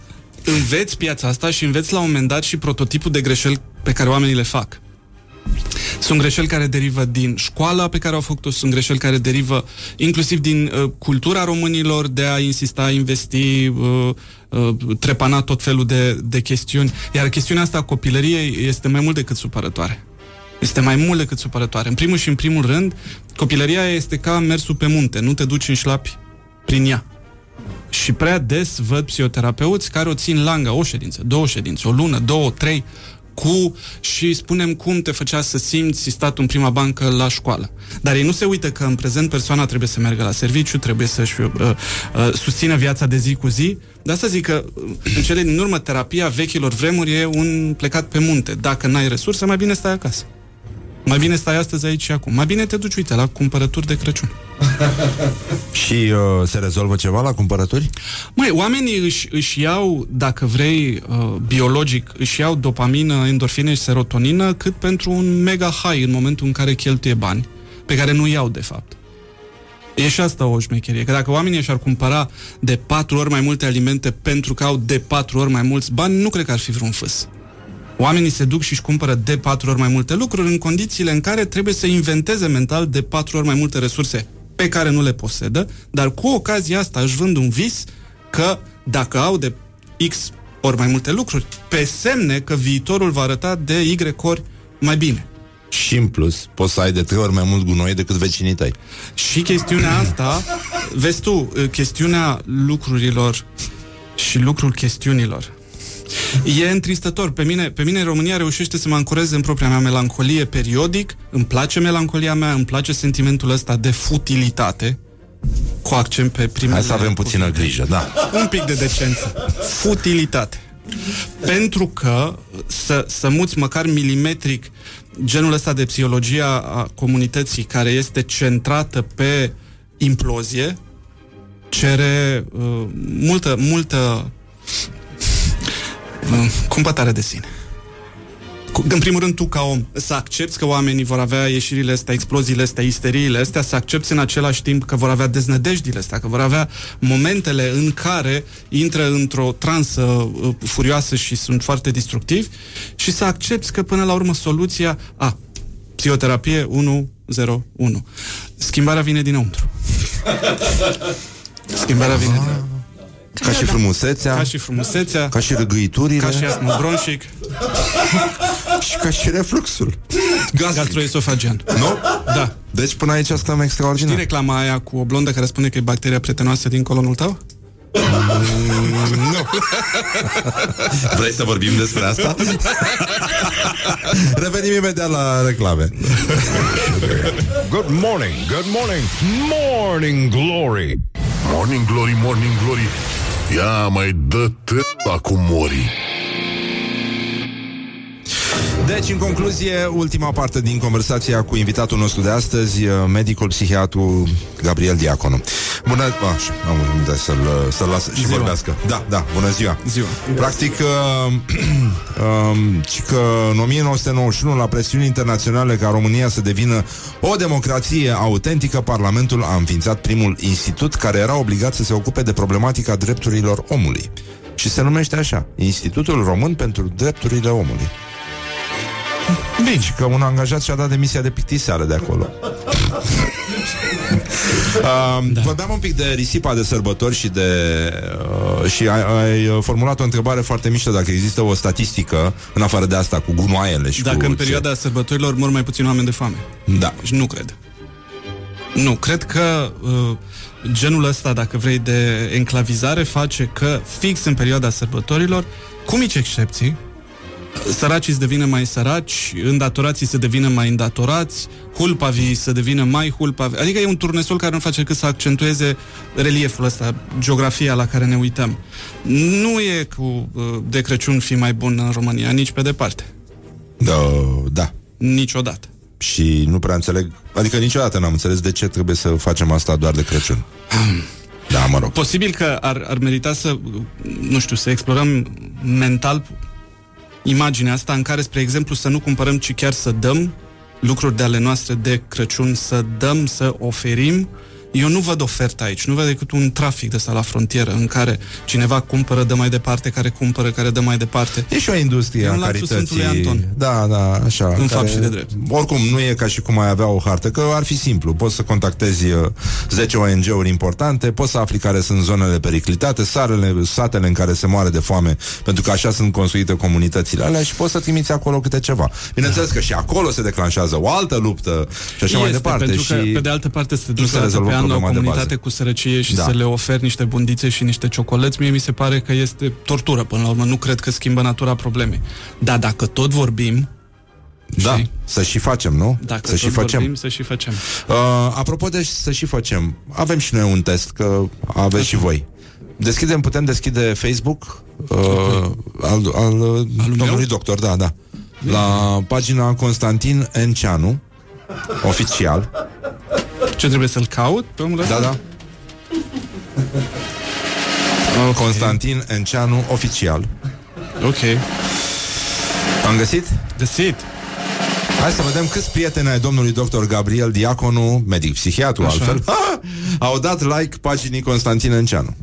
înveți piața asta și înveți la un moment dat și prototipul de greșeli pe care oamenii le fac. Sunt greșeli care derivă din școala pe care au făcut-o, sunt greșeli care derivă inclusiv din uh, cultura românilor de a insista, a investi, uh, uh, trepana tot felul de, de chestiuni. Iar chestiunea asta a copilăriei este mai mult decât supărătoare. Este mai mult decât supărătoare. În primul și în primul rând, copilăria este ca mersul pe munte, nu te duci în șlapi prin ea. Și prea des văd psihoterapeuți care o țin langă o ședință, două ședințe, o lună, două, trei, cu și spunem cum te făcea să simți statul în prima bancă la școală. Dar ei nu se uită că în prezent persoana trebuie să meargă la serviciu, trebuie să-și uh, uh, susțină viața de zi cu zi. De asta zic că în cele din urmă terapia vechilor vremuri e un plecat pe munte. Dacă n-ai resurse, mai bine stai acasă. Mai bine stai astăzi aici și acum. Mai bine te duci, uite, la cumpărături de Crăciun. Și uh, se rezolvă ceva la cumpărături? Măi, oamenii își, își iau, dacă vrei, uh, biologic, își iau dopamină, endorfine și serotonină, cât pentru un mega high în momentul în care cheltuie bani, pe care nu iau, de fapt. E și asta o șmecherie, că dacă oamenii și-ar cumpăra de patru ori mai multe alimente pentru că au de patru ori mai mulți bani, nu cred că ar fi vreun fâs. Oamenii se duc și își cumpără de patru ori mai multe lucruri în condițiile în care trebuie să inventeze mental de patru ori mai multe resurse pe care nu le posedă, dar cu ocazia asta își vând un vis că dacă au de X ori mai multe lucruri, pe semne că viitorul va arăta de Y ori mai bine. Și în plus, poți să ai de trei ori mai mult gunoi decât vecinii tăi. Și chestiunea asta, vezi tu, chestiunea lucrurilor și lucrul chestiunilor e întristător. Pe mine, pe mine România reușește să mă ancoreze în propria mea melancolie periodic. Îmi place melancolia mea, îmi place sentimentul ăsta de futilitate, cu accent pe primele. Hai să avem puțină grijă, da. Un pic de decență. Futilitate. Pentru că să, să muți măcar milimetric genul ăsta de psihologia a comunității care este centrată pe implozie cere uh, multă, multă... cumpătare de sine. În primul rând, tu ca om să accepti că oamenii vor avea ieșirile astea, exploziile astea, isteriile astea, să accepti în același timp că vor avea deznădejdile astea, că vor avea momentele în care intră într-o transă furioasă și sunt foarte destructivi, și să accepti că până la urmă soluția a psihoterapie unu zero unu. Schimbarea vine dinăuntru. Schimbarea vine dinăuntru. Ca și frumusețea, ca și frumusețea, ca și răgâiturile, ca și astmul bronșic și ca și refluxul gastroesofagian. Nu? Da. Deci până aici stăm extraordinar. Știi reclama aia cu o blondă care spune că e bacteria prietenoasă din colonul tău? Mm, nu. Vrei să vorbim despre asta? Revenim imediat la reclame. Good morning, good morning, morning glory. Morning glory, morning glory. Ia mai dă t-a cu mori. Deci, în concluzie, ultima parte din conversația cu invitatul nostru de astăzi, medicul psihiatru Gabriel Diaconu. Bună, așa, am uitat să-l, să-l las și ziua. Vorbească. Da, da, bună ziua. Ziua. Practic, că în nouăsprezece nouăzeci și unu, la presiuni internaționale ca România să devină o democrație autentică, Parlamentul a înființat primul institut care era obligat să se ocupe de problematica drepturilor omului. Și se numește așa, Institutul Român pentru Drepturile Omului. Deci că un angajat și-a dat demisia de pictiseară de acolo. uh, da. Vorbeam un pic de risipa de sărbători și de uh, și ai, ai formulat o întrebare foarte mișto, dacă există o statistică în afară de asta cu gunoaiele și dacă cu... în perioada ce... sărbătorilor mor mai puțini oameni de foame. Da. Și nu cred. Nu, cred că uh, genul ăsta, dacă vrei, de enclavizare face că fix în perioada sărbătorilor, cu mici excepții, săracii se devină mai săraci, îndatorații se devină mai îndatorați, hulpavii se devină mai hulpavi. Adică e un turnesol care nu face decât să accentueze relieful ăsta, geografia la care ne uităm. Nu e cu de Crăciun fi mai bun în România, nici pe departe. Da, da. Niciodată. Și nu prea înțeleg, adică niciodată n-am înțeles de ce trebuie să facem asta doar de Crăciun. Da, mă rog. Posibil că ar, ar merita să, nu știu, să explorăm mental imaginea asta în care, spre exemplu, să nu cumpărăm, ci chiar să dăm lucruri de ale noastre de Crăciun, să dăm, să oferim. Eu nu văd ofertă aici, nu văd decât un trafic de ăsta la frontieră în care cineva cumpără, dă mai departe, care cumpără, care dă mai departe. E și o industrie a carității. Da, da, așa. În care, fapt și de drept. Oricum, nu e ca și cum ai avea o hartă, că ar fi simplu. Poți să contactezi zece O N G-uri importante, poți să afli care sunt zonele periclitate, sarele, satele în care se moare de foame, pentru că așa sunt construite comunitățile alea și poți să trimiți acolo câte ceva. Bineînțeles că și acolo se declanșează o altă luptă și așa este, mai departe. Pentru că, și pe de altă parte, se duce la o comunitate cu sărăcie și da. Să le oferi niște bundițe și niște ciocolăți, mie mi se pare că este tortură până la urmă. Nu cred că schimbă natura problemei. Dar dacă tot vorbim, da, și... să și facem, nu? Dacă să și facem. Vorbim, să și facem. Uh, apropo de să și facem, avem și noi un test, că aveți Așa. Și voi. Deschidem, putem deschide Facebook uh, al, al, al domnului doctor, da, da. La pagina Constantin Enceanu, oficial. Ce trebuie să-l caut? Pe omul ăsta? Da, da. Okay. Constantin Enceanu, oficial. Ok. Am găsit? Găsit. Hai să vedem câți prieteni ai domnului doctor Gabriel Diaconu, medic-psihiatru, altfel, ha! Au dat like paginii Constantin Enceanu.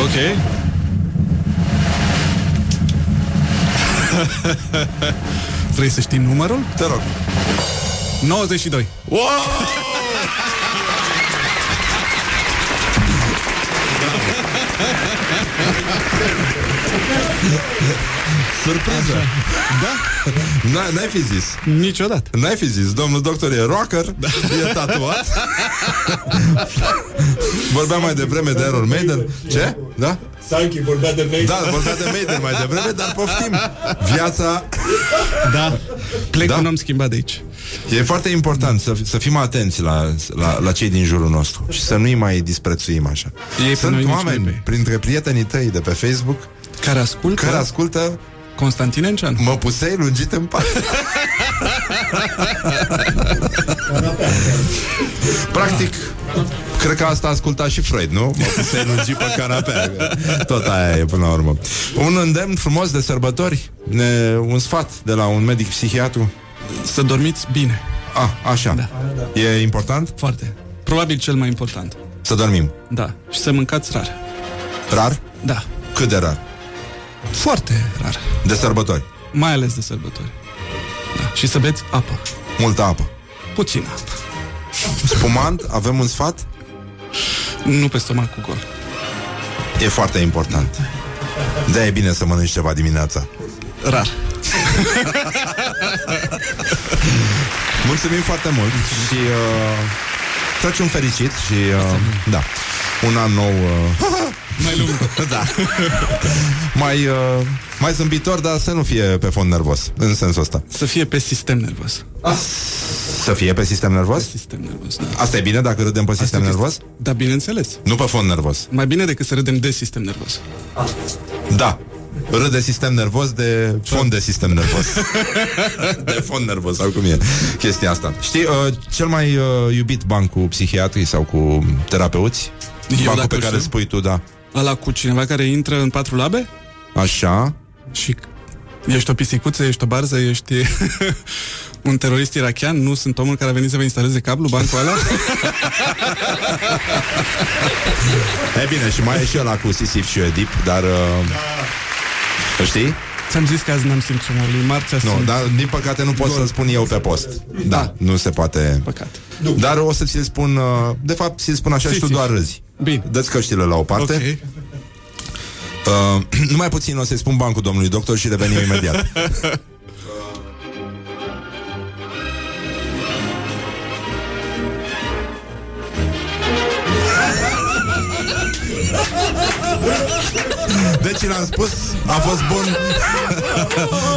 Ok. Vrei să știm numărul? Te rog. nouăzeci și doi. Wow! Surpriză. Da? N-ai fi zis. Niciodată. N-ai fi zis. Domnul doctor e rocker, da. E tatuat. Vorbeam mai devreme de Iron Maiden. Ce? Da? Sanchi vorbea de Maiden. Da, vorbea de Maiden mai devreme, dar poftim. Viața... Da. Plec da? Că n-am schimbat de aici. E foarte important să, să fim atenți la, la, la cei din jurul nostru și să nu-i mai disprețuim așa. Ei, sunt oameni printre prietenii tăi de pe Facebook care ascultă, care ascultă Constantin Enceanu. Mă pusei lungit în pat. Practic, cred că asta a ascultat și Freud, nu? M-a pus să-i lungi pe canapea. Tot aia e până la urmă. Un îndemn frumos de sărbători, ne, un sfat de la un medic psihiatru. Să dormiți bine. A, așa, da. E important? Foarte, probabil cel mai important. Să dormim. Da, și să mâncați rar. Rar? Da. Cât de rar? Foarte rar. De sărbători? Mai ales de sărbători, da. Și să beți apă. Multă apă. Puțină apă. Spumant, avem un sfat? Nu pe stomac cu gol. E foarte important. De-aia e bine să mănânci ceva dimineața. Rar. Mulțumim foarte mult. Și uh, Crăciun fericit. Și uh, da, un an nou uh... mai lung. Da. Mai, uh, mai zâmbitor, dar să nu fie pe fond nervos. În sensul ăsta. Să fie pe sistem nervos. Ah. Să fie pe sistem nervos? Pe sistem nervos, da. Asta e bine dacă râdem pe asta sistem nervos? Este... Da, bineînțeles. Nu pe fond nervos. Mai bine decât să râdem de sistem nervos. Ah. Da. Râd de sistem nervos, de fond de sistem nervos. De fond nervos, sau cum e chestia asta. Știi, uh, cel mai uh, iubit ban cu psihiatrii sau cu terapeuți? Eu, bancul pe care îl spui tu, da. Ăla cu cineva care intră în patru labe? Așa. Și ești o pisicuță, ești o barză, ești un terorist irachian, nu sunt omul care a venit să vă instaleze cablu, bancul ăla? E bine, și mai e și ăla cu Sisif și Oedip, dar... Uh... Da. Știi? Ți-am zis că azi n-am simțit sonorul, marțea nu, simt... dar din păcate nu pot să-l spun eu pe post. Da, da. Nu se poate. Păcat. Dar o să ți-l spun, de fapt, ți-l spun așa si, și tu si. Doar râzi. Bine. Dă-ți căștile la o parte. Okay. Uh, numai puțin o să-i spun bancul domnului doctor și revenim imediat. Deci l-am spus, a fost bun.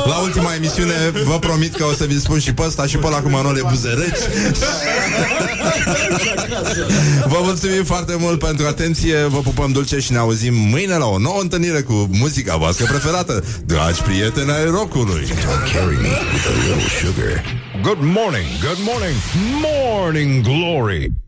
La ultima emisiune vă promit că o să vi spun și pe ăsta și pe ăla cu manole buzăreci. Vă mulțumim foarte mult pentru atenție, vă pupăm dulce și ne auzim mâine la o nouă întâlnire cu muzica voastră preferată, dragi prieteni ai rockului. Good morning, good morning, morning glory.